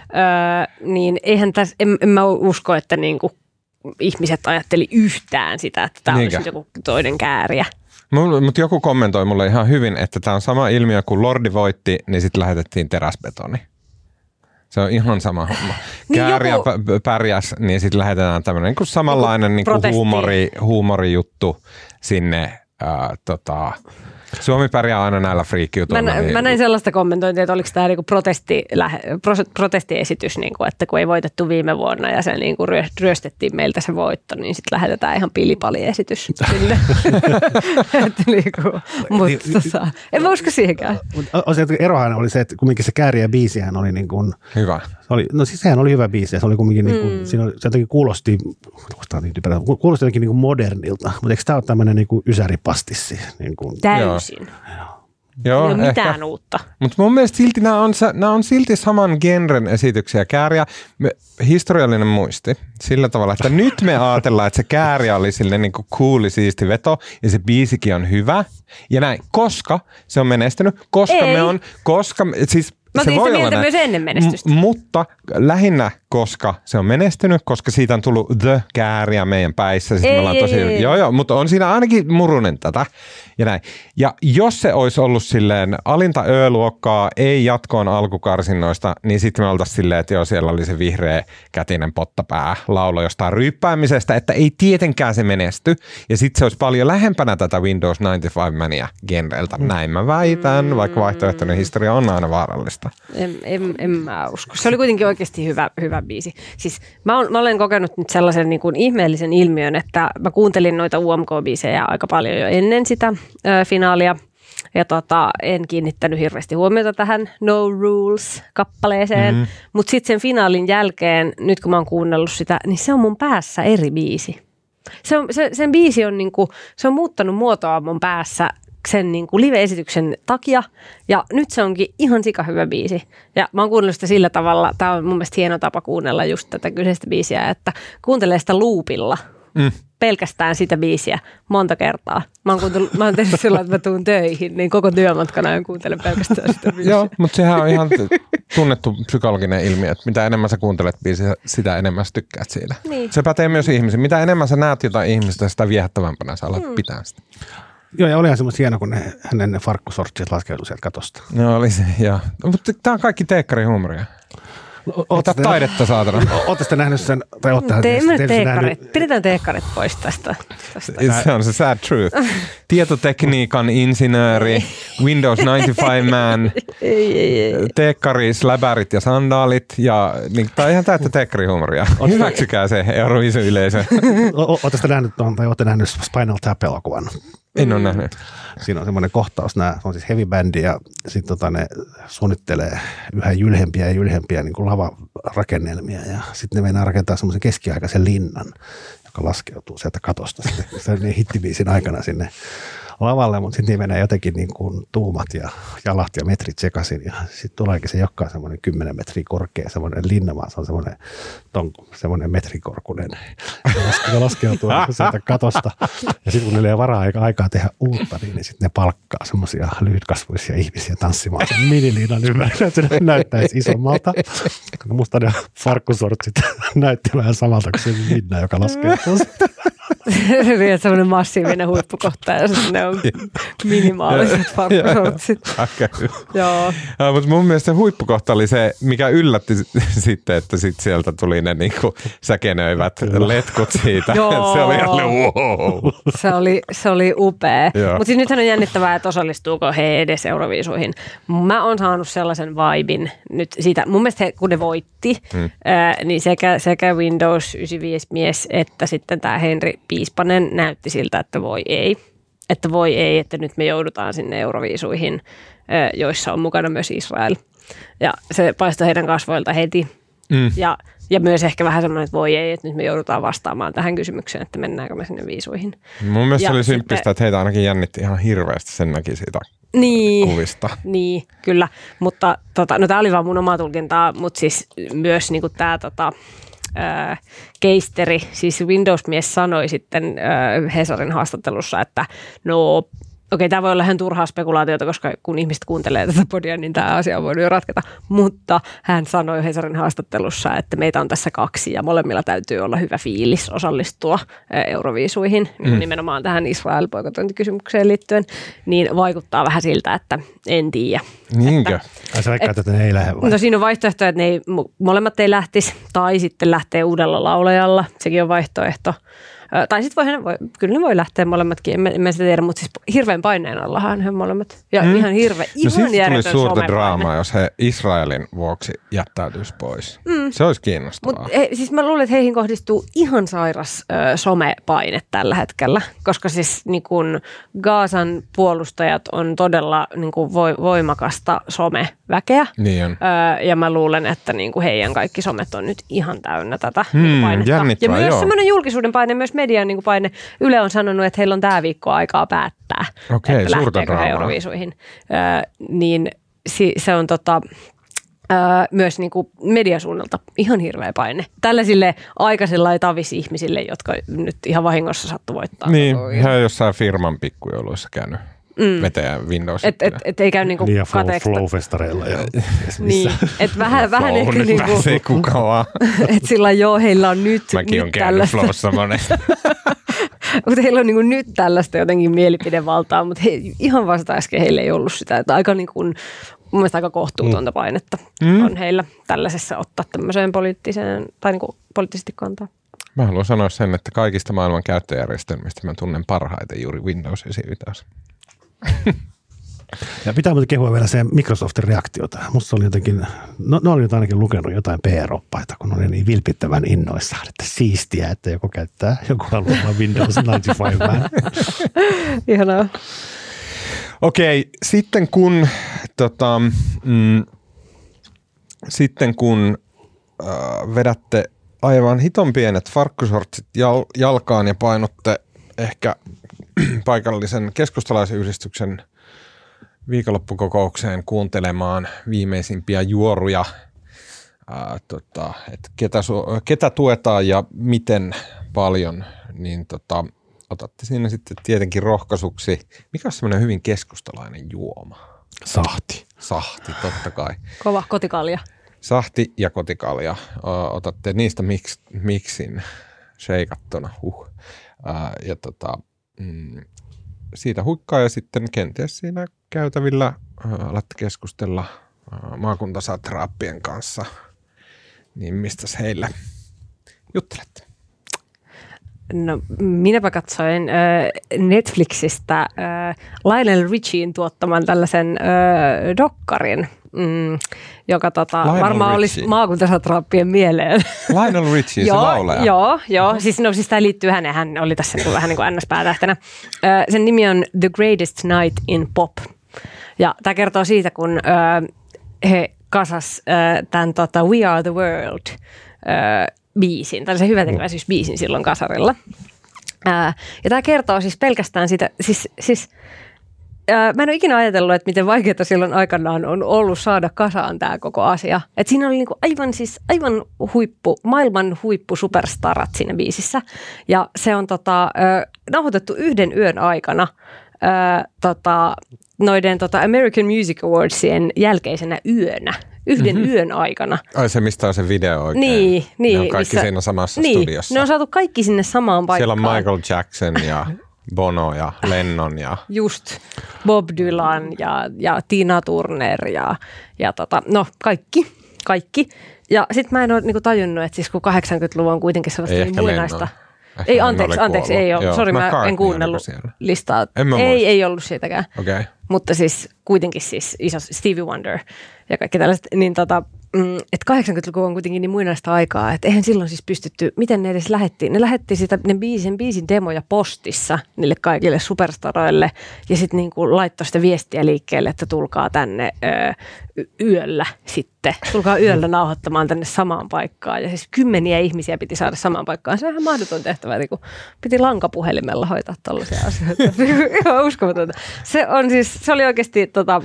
niin eihän tässä, en, en mä usko, että niinku ihmiset ajatteli yhtään sitä, että tämä olisi joku toinen Käärijä. Mutta joku kommentoi mulle ihan hyvin, että tämä on sama ilmiö, kun Lordi voitti, niin sitten lähetettiin teräsbetoni. Se on ihan sama homma. Kääriä niin pärjäs, niin sitten lähetetään tämmöinen niin samanlainen niin kuin huumori, huumorijuttu sinne. Ää, tota, Suomi pärjää aina näillä friikkiutuilla. Mä, mä näin sellaista kommentointia, että oliko tämä niin protesti, protestiesitys, niin kuin, että kun ei voitettu viime vuonna ja se niin kuin ryöstettiin meiltä se voitto, niin sitten lähetetään ihan pilipaliesitys sinne. niin kuin, mutta saa. En mä usko siihenkään. Erohan oli se, että kumminkin se Kääriä biisihän oli niin kuin... Hyvä. Oli, no siis sehän oli hyvä biisi ja se oli kumminkin mm. niin kuin, siinä oli, se jotenkin kuulosti, kuulosti jotenkin niin kuin modernilta, mutta eikö tämä ole tämmöinen niin kuin ysäripastissi? Niin kuin, täysin. Joo. Joo, ei ole mitään ehkä uutta. Mutta mun mielestä silti nämä on, nämä on silti saman genren esityksiä. Kääriä, me, historiallinen muisti sillä tavalla, että nyt me ajatellaan, että se Kääriä oli silleen niin kuin cooli, siisti veto ja se biisikin on hyvä ja näin, koska se on menestynyt, koska ei. me on, koska, siis Mä se voi olla myös ennen menestystä. M- mutta lähinnä, koska se on menestynyt, koska siitä on tullut the Kääriä meidän päissä. Sitten ei, me ollaan tosi, ei, joo, joo, mutta on siinä ainakin murunen tätä ja näin. Ja jos se olisi ollut silleen alinta Ö-luokkaa, ei jatkoon alkukarsinnoista, niin sitten me oltaisiin silleen, että joo, siellä oli se vihreä kätinen pottapää laulo jostain ryyppäämisestä, että ei tietenkään se menesty. Ja sitten se olisi paljon lähempänä tätä Windows ninety-five mania genreltä. Näin mä väitän, mm. vaikka vaihtoehtoinen historia on aina vaarallista. En, en, en mä usko. Se oli kuitenkin oikeasti hyvä, hyvä biisi. Siis mä, on, mä olen kokenut nyt sellaisen niin kuin ihmeellisen ilmiön, että mä kuuntelin noita U M K-biisejä aika paljon jo ennen sitä ö, finaalia. Ja tota, en kiinnittänyt hirveästi huomiota tähän No Rules-kappaleeseen. Mm-hmm. Mutta sitten sen finaalin jälkeen, nyt kun mä oon kuunnellut sitä, niin se on mun päässä eri biisi. Se on, se, sen biisi on, niin kuin, se on muuttanut muotoa mun päässä sen niin kuin live-esityksen takia, ja nyt se onkin ihan sikahyvä biisi. Ja mä oon kuunnellut sitä sillä tavalla, tää on mun mielestä hieno tapa kuunnella just tätä kyseistä biisiä, että kuuntelee sitä loopilla, mm. pelkästään sitä biisiä, monta kertaa. Mä oon, mä oon tehnyt sillä, että mä tuun töihin, niin koko työmatkana en kuuntele pelkästään sitä biisiä. Joo, mutta sehän on ihan tunnettu psykologinen ilmiö, että mitä enemmän sä kuuntelet biisiä, sitä enemmän sä tykkäät siitä. Niin. Se pätee myös ihmisiin. Mitä enemmän sä näet jotain ihmistä, sitä viehättävämpänä sä alat mm. pitää sitä. Joo, ja olihan semmoista hienoa, kun ne, hänen ne farkkusortsit laskeutui sieltä katosta. No oli se, joo. Mutta tämä on kaikki teekkarihuumoria. Ota taidetta, saatana. Ootte sitten nähnyt sen, tai ootte nähnyt. Pidetään teekkarit pois tästä. Se on se sad truth. Tietotekniikan insinööri, Windows ninety-five man, teekkari, släbärit ja sandaalit. Ja, niin, tämä on ihan täyttä teekkarihuumoria. Hyväksykää se Euroviisun yleisö. Ootte sitten nähnyt tuon, tai ootte nähnyt Spinal Tap-elokuvan. En ole nähnyt. Siinä on semmoinen kohtaus, nämä on siis heavy bandi ja sitten tota ne suunnittelee yhä jylhempiä ja jylhempiä niin kuin lavarakennelmia ja sitten ne meinaa rakentaa semmoisen keskiaikaisen linnan, joka laskeutuu sieltä katosta sitten hittibiisin aikana sinne lavalle, mutta sitten menee jotenkin niin kuin tuumat ja jalat ja metrit sekaisin. Ja sitten tuleekin se jokkaan semmoinen kymmenen metriä korkea, semmoinen linnamaa, se on semmoinen, semmoinen metrikorkunen. Se laskeutuu sieltä katosta. Ja sitten kun niillä ei varaa eikä aikaa tehdä uutta, niin, niin sitten ne palkkaa semmoisia lyhytkasvuisia ihmisiä tanssimaan sen miniliinan ympärillä, että se näyttäisi isommalta. Musta ne farkkusortsit näytti vähän samalta kuin se linna, joka laskeutuu sitä. Se on semmoinen massiivinen huippukohta ja sitten ne on minimaaliset farkkusortsit. Joo. Mutta mun mielestä huippukohta oli se, mikä yllätti sitten, että sitten sieltä tuli ne niinku säkenöivät letkut siitä. Se oli jälleen wow. Se oli, se oli upea. Mutta siis nythän on jännittävää, että osallistuuko he edes Euroviisuihin. Mä oon saanut sellaisen vaibin nyt siitä. Mun mielestä he, kun ne voitti, hmm. ää, niin sekä, sekä Windows yhdeksänkymmentäviisi mies että sitten tämä Henri Piispanen näytti siltä, että voi ei. Että voi ei, että nyt me joudutaan sinne Euroviisuihin, ää, joissa on mukana myös Israel. Ja se paistoi heidän kasvoilta heti. Mm. Ja, ja myös ehkä vähän semmoinen, että voi ei, että nyt me joudutaan vastaamaan tähän kysymykseen, että mennäänkö me sinne viisuihin. Mun mielestä ja oli symppistä, sitten, että heitä ainakin jännitti ihan hirveästi, sen näki siitä niin, kuvista. Niin, kyllä. Mutta tota, no tämä oli vaan mun omaa tulkintaa, mutta siis myös niinku tämä tota, keisteri, siis Windows-mies sanoi sitten ö, Hesarin haastattelussa, että no... Okei, tämä voi olla ihan turhaa spekulaatiota, koska kun ihmiset kuuntelee tätä podia, niin tämä asia voi jo ratketa. Mutta hän sanoi Hesarin haastattelussa, että meitä on tässä kaksi ja molemmilla täytyy olla hyvä fiilis osallistua Euroviisuihin, mm. nimenomaan tähän Israel-poikotointikysymykseen liittyen, niin vaikuttaa vähän siltä, että en tiedä. Niinkö? Ai sä veikkaat, että ne ei lähde vai? No siinä on vaihtoehto, että ne ei, molemmat ei lähtisi tai sitten lähtee uudella laulajalla, sekin on vaihtoehto. Tai sitten voi, kyllä ne voi lähteä molemmatkin, en mä, en mä sitä tiedä, mutta siis hirveän paineen allahan he molemmat. Ja mm. ihan hirveän, no ihan järjetön tuli suurta draamaa, jos he Israelin vuoksi jättäytyisi pois. Mm. Se olisi kiinnostavaa. Mut he, siis mä luulen, että heihin kohdistuu ihan sairas ö, somepaine tällä hetkellä, koska siis niin kun Gaasan puolustajat on todella niin kun vo, voimakasta someväkeä. Niin on. Ö, ja mä luulen, että niin kun heidän kaikki somet on nyt ihan täynnä tätä mm, painetta. Ja myös joo. Sellainen julkisuuden paine myös median niin paine. Yle on sanonut, että heillä on tämä viikko aikaa päättää, okei, että lähteekö he Euroviisuihin. Öö, niin si- se on tota, öö, myös niin kuin mediasuunnalta ihan hirveä paine. Tällaisille aikaisilla ja tavisihmisille, jotka nyt ihan vahingossa sattu voittaa. Niin, he on jossain firman pikkujouluissa käynyt. Mm. Vetää Windows. Että et, et ei käy niinku kateeksi. Flow-festareilla. Niin, että vähän, vähän ehkä niinku. Flow nyt pääsee kuka vaan. Että sillä joo, heillä on nyt tällaista. Mäkin on käynyt Flowssa monesti. Mutta heillä on niinku nyt tällaista jotenkin mielipidevaltaa, mutta he, ihan vasta äsken heillä ei ollut sitä. Että aika niinku, mun mielestä aika kohtuutonta painetta mm. on heillä tällaisessa ottaa tämmöiseen poliittiseen, tai niinku poliittisesti kantaa. Mä haluan sanoa sen, että kaikista maailman käyttöjärjestelmistä mä tunnen parhaiten juuri Windows yhdeksänkymmentäviisi. Ja pitää muuten kehua vielä se Microsoftin reaktiota. Musta oli jotenkin, no, no oli nyt ainakin lukenut jotain P R-oppaita, kun oli niin vilpittävän innoissaan, että siistiä, että joku käyttää, joku haluaa Windows yhdeksänkymmentäviisi. Ihanaa. Okei, sitten kun, tota, mm, sitten kun äh, vedätte aivan hiton pienet farkkusortsit jal- jalkaan ja painotte ehkä paikallisen keskustalaisyhdistyksen viikonloppukokoukseen kuuntelemaan viimeisimpiä juoruja, ää, tota, et ketä, su- ketä tuetaan ja miten paljon, niin tota, otatte siinä sitten tietenkin rohkaisuksi. Mikä on semmoinen hyvin keskustalainen juoma? Sahti. Sahti, totta kai. Kova kotikalja. Sahti ja kotikalja. Otatte niistä miks, miksin sheikattuna. Huh. Ää, ja tota... Mm, siitä hukkaa ja sitten kenties siinä käytävillä äh, alatte keskustella äh, maakuntasatraappien kanssa, niin mistäs heillä juttelette? No minäpä katsoin äh, Netflixistä äh, Lionel Richien tuottaman tällaisen äh, dokkarin. Mm, joka tota, varmaan olisi maakuntasatraappien mieleen. Lionel Richie, se lauleja. Joo, joo. Mm-hmm. Siis, no, siis tämä liittyy häneen. Hän oli tässä vähän niin kuin N S-päätähtenä. Sen nimi on The Greatest Night in Pop. Ja tämä kertoo siitä, kun ö, he kasas ö, tämän tota, We Are the World ö, biisin, tällaisen hyväntekeväisyysbiisin silloin kasarilla. Ää, ja tämä kertoo siis pelkästään sitä, siis, siis ää, mä en ole ikinä ajatellut, että miten vaikeaa silloin aikanaan on ollut saada kasaan tämä koko asia. Et siinä oli niinku aivan, siis, aivan huippu, maailman huippu superstarat siinä biisissä. Ja se on tota, ää, nauhoitettu yhden yön aikana ää, tota, noiden tota American Music Awardsien jälkeisenä yönä. Yhden mm-hmm. yön aikana. Ai se, mistä on se video oikein? Niin. niin ne on kaikki missä, siinä samassa niin, studiossa. Ne on saatu kaikki sinne samaan paikkaan. Siellä on Michael Jackson ja Bono ja Lennon ja... Just. Bob Dylan ja, ja Tina Turner ja, ja tota, no kaikki, kaikki. Ja sit mä en oo niinku tajunnut, että siis kun kahdeksankymmentäluvun on kuitenkin sellaista ei niin muinaista... Ehkä ei, anteeksi, anteeksi, ei ole. Sori, mä en kuunnellut listaa. En ei, ei ollut siitäkään. Okay. Mutta siis kuitenkin siis iso Stevie Wonder ja kaikki tällaiset. Niin tota, että kahdeksankymmentäluku on kuitenkin niin muinaista aikaa, että eihän silloin siis pystytty, miten ne edes lähettiin. Ne lähetti sitä, ne biisin, biisin demoja postissa niille kaikille superstaroille ja sitten niinku laittoi sitä viestiä liikkeelle, että tulkaa tänne ö, yöllä sitten. Tulkaa yöllä nauhoittamaan tänne samaan paikkaan. Ja siis kymmeniä ihmisiä piti saada samaan paikkaan. Se on ihan mahdoton tehtävä, niin kun piti lankapuhelimella hoitaa tällaisia asioita. Ihan uskomatonta. Se on siis, se oli oikeasti, tota,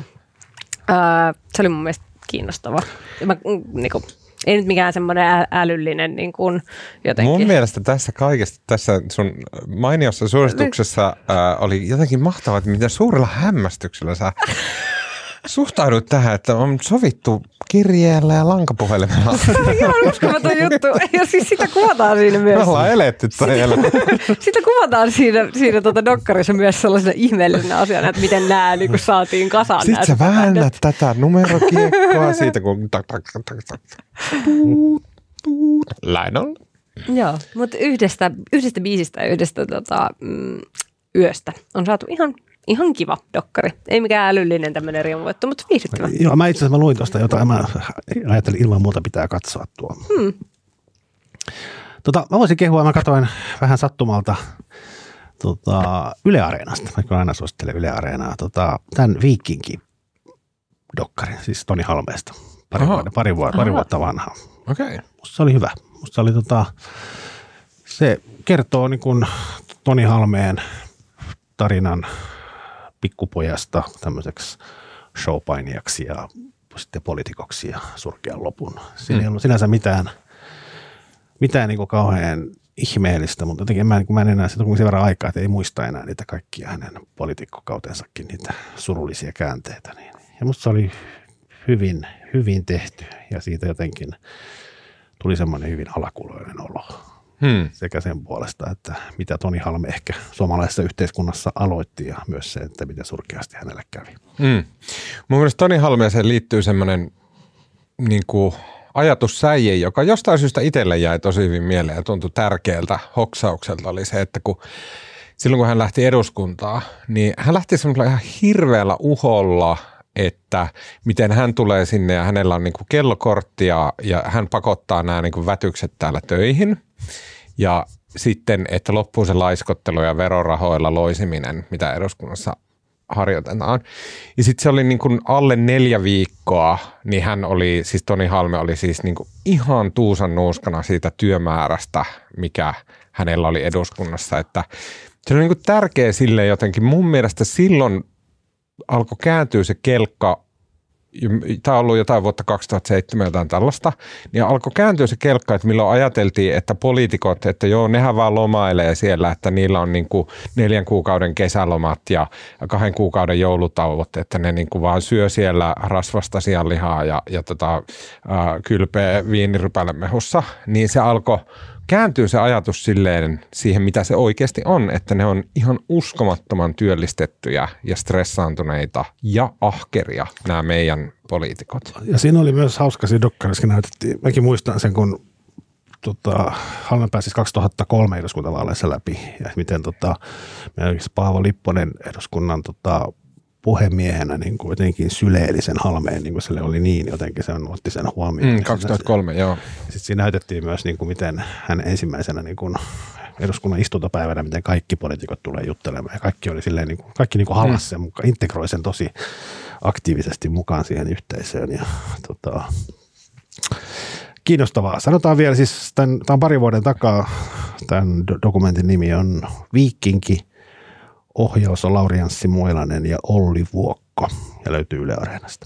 ää, se oli mun mielestä kiinnostava. Mä, niin kuin, ei nyt mikään semmoinen ä- älyllinen niin kuin jotenkin. Mun mielestä tässä kaikesta, tässä sun mainiossa suosituksessa ää, oli jotenkin mahtavaa, että miten suurella hämmästyksellä sä suhtaudut tähän, että on sovittu kirjeellä ja lankapuhelimella. Joo, uskomaton juttu. Ja siis sitä kuvataan siinä myös. Me ollaan eletty tai eletty. Sitä kuvataan siinä, siinä tuota dokkarissa myös sellaisena ihmeellisenä asiana, että miten nämä niin saatiin kasaan. Sitten sä väännät tätä numerokiekkoa siitä, kun tak, tak, tak, tak. Tuut, tuut. Lainon. Joo, mutta yhdestä, yhdestä biisistä ja yhdestä tota, mm, yöstä on saatu ihan... Ihan kiva dokkari. Ei mikään älyllinen tämmöinen riemuvoitto, mutta viihdyttävä. Joo, mä itse asiassa mä luin tuosta jotain. Mä ajattelin, ilman muuta pitää katsoa tuo. Hmm. Tota, mä voisin kehua, mä katsoin vähän sattumalta tota, Yle Areenasta. Mä aina suosittelen Yle Areenaa. Tota, tämän Viikinkin dokkarin, siis Toni Halmeesta. Pari, vuotta, pari, vuotta, pari vuotta vanha. Okei. Okay. Musta se oli hyvä. Musta oli tota, se kertoo niin kuin Toni Halmeen tarinan pikkupojasta tämmöiseksi showpainijaksi ja sitten poliitikoksi ja surkean lopun. Siinä ei ollut sinänsä mitään, mitään niin kuin kauhean ihmeellistä, mutta jotenkin mä, mä en enää, se on sen verran aikaa, että ei muista enää niitä kaikkia hänen poliitikkokautensakin, niitä surullisia käänteitä. Niin. Ja musta se oli hyvin, hyvin tehty ja siitä jotenkin tuli semmoinen hyvin alakuloinen olo. Hmm. Sekä sen puolesta, että mitä Toni Halme ehkä suomalaisessa yhteiskunnassa aloitti ja myös se, että miten surkeasti hänelle kävi. Hmm. Mun mielestä Toni Halmeeseen liittyy semmoinen niin kuin ajatussäie, joka jostain syystä itselle jäi tosi hyvin mieleen ja tuntui tärkeältä hoksaukselta, oli se, että kun silloin kun hän lähti eduskuntaan, niin hän lähti semmoisella ihan hirveällä uholla, että miten hän tulee sinne ja hänellä on niin kuin kellokortti ja, ja hän pakottaa nämä niin kuin vätykset täällä töihin. Ja sitten, että loppuu se laiskottelu ja verorahoilla loisiminen, mitä eduskunnassa harjoitetaan. Ja sitten se oli niin kuin alle neljä viikkoa, niin hän oli, siis Toni Halme oli siis niin kuin ihan tuusan nuuskana siitä työmäärästä, mikä hänellä oli eduskunnassa. Että se oli niin kuin tärkeä sille jotenkin. Mun mielestä silloin alkoi kääntyä se kelkka. Tämä on ollut jotain vuotta kaksituhattaseitsemän jotain tällaista, niin alkoi kääntyä se kelkka, että milloin ajateltiin, että poliitikot, että joo, nehän vaan lomailee siellä, että niillä on niin kuin neljän kuukauden kesälomat ja kahden kuukauden joulutauot, että ne niin kuin vaan syö siellä rasvasta sianlihaa ja, ja tota, ää, kylpeä viinirypälemehussa, niin se alkoi kääntyä se ajatus silleen siihen, mitä se oikeasti on, että ne on ihan uskomattoman työllistettyjä ja stressaantuneita ja ahkeria nämä meidän poliitikot. Ja siinä oli myös hauska siinä dokkarissa, näytettiin, mäkin muistan sen, kun tota, Halme pääsi kaksituhattakolme eduskuntavaaleissa läpi ja miten tota, Paavo Lipponen eduskunnan tota, puhemiehenä niin kuin jotenkin syleellisen Halmeen, niin kuin sille oli niin, jotenkin se otti sen huomioon. Mm, kaksituhattakolme, joo. Sitten siinä näytettiin myös, niin kuin miten hän ensimmäisenä niin kuin eduskunnan istuntopäivänä, miten kaikki poliitikot tulee juttelemaan. Ja kaikki oli silleen, niin kuin, kaikki niin kuin halas sen mukaan, integroi sen tosi aktiivisesti mukaan siihen yhteisöön. Ja tota, kiinnostavaa. Sanotaan vielä, siis tämän, tämän parin vuoden takaa, tämän dokumentin nimi on Viikinki, ohjaus on Lauri Anssi Moilanen ja Olli Vuokko ja löytyy Yle Areenasta.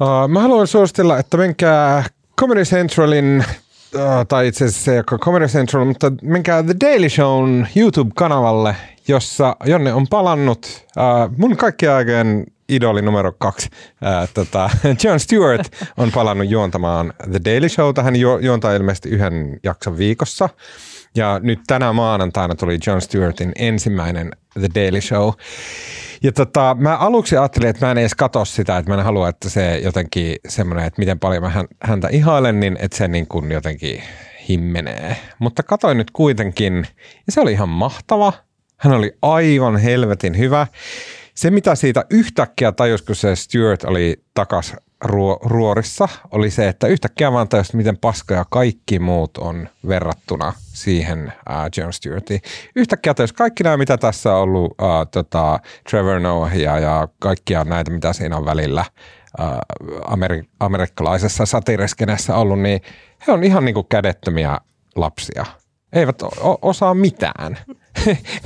Uh, mä haluan suositella, että menkää Comedy Centralin, uh, tai itse asiassa ei ole Comedy Central, mutta menkää The Daily Shown YouTube-kanavalle, jossa jonne on palannut uh, mun kaikkien aikojen idoli numero kaksi. Äh, tota, Jon Stewart on palannut juontamaan The Daily Showta. Hän ju- juontaa ilmeisesti yhden jakson viikossa. Ja nyt tänä maanantaina tuli Jon Stewartin ensimmäinen The Daily Show. Ja tota, mä aluksi ajattelin, että mä en edes katso sitä, että mä en halua, että se jotenkin semmoinen, että miten paljon mä häntä ihailen, niin että se niin kuin jotenkin himmenee. Mutta katsoin nyt kuitenkin, ja se oli ihan mahtava. Hän oli aivan helvetin hyvä. Se, mitä siitä yhtäkkiä tajus, kun se Stewart oli takas ruo- ruorissa, oli se, että yhtäkkiä vaan tajus, miten paskoja kaikki muut on verrattuna siihen uh, Jon Stewartiin. Yhtäkkiä tajus kaikki nämä, mitä tässä on ollut, uh, tota, Trevor Noahia ja kaikkia näitä, mitä siinä on välillä uh, ameri- amerikkalaisessa satiriskenessä ollut, niin he on ihan niin kuin kädettömiä lapsia. Eivät o- osaa mitään.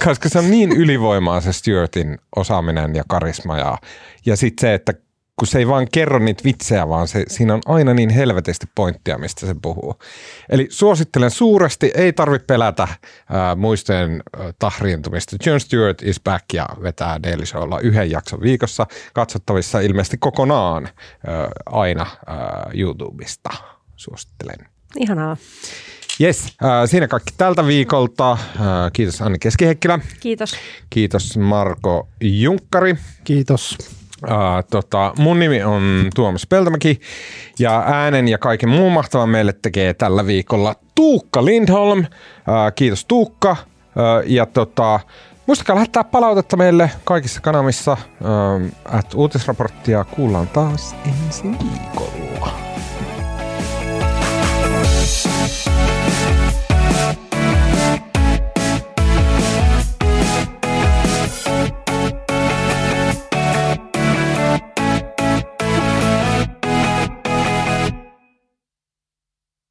Koska se on niin ylivoimaa se Stewartin osaaminen ja karisma ja, ja sitten se, että kun se ei vaan kerro niitä vitsejä, vaan se, siinä on aina niin helvetisti pointtia, mistä se puhuu. Eli suosittelen suuresti, ei tarvitse pelätä ää, muistojen ää, tahriintumista. Jon Stewart is back ja vetää Daily Showlla yhden jakson viikossa, katsottavissa ilmeisesti kokonaan ää, aina ää, YouTubesta. Suosittelen. Ihanaa. Jes, äh, siinä kaikki tältä viikolta. Äh, kiitos Anni Keski-Heikkilä. Kiitos. Kiitos Marko Junkkari. Kiitos. Äh, tota, mun nimi on Tuomas Peltomäki ja äänen ja kaiken muun mahtavan meille tekee tällä viikolla Tuukka Lindholm. Äh, kiitos Tuukka. Äh, ja tota, muistakaa lähettää palautetta meille kaikissa kanavissa. Äh, Uutisraporttia kuullaan taas ensi viikolla.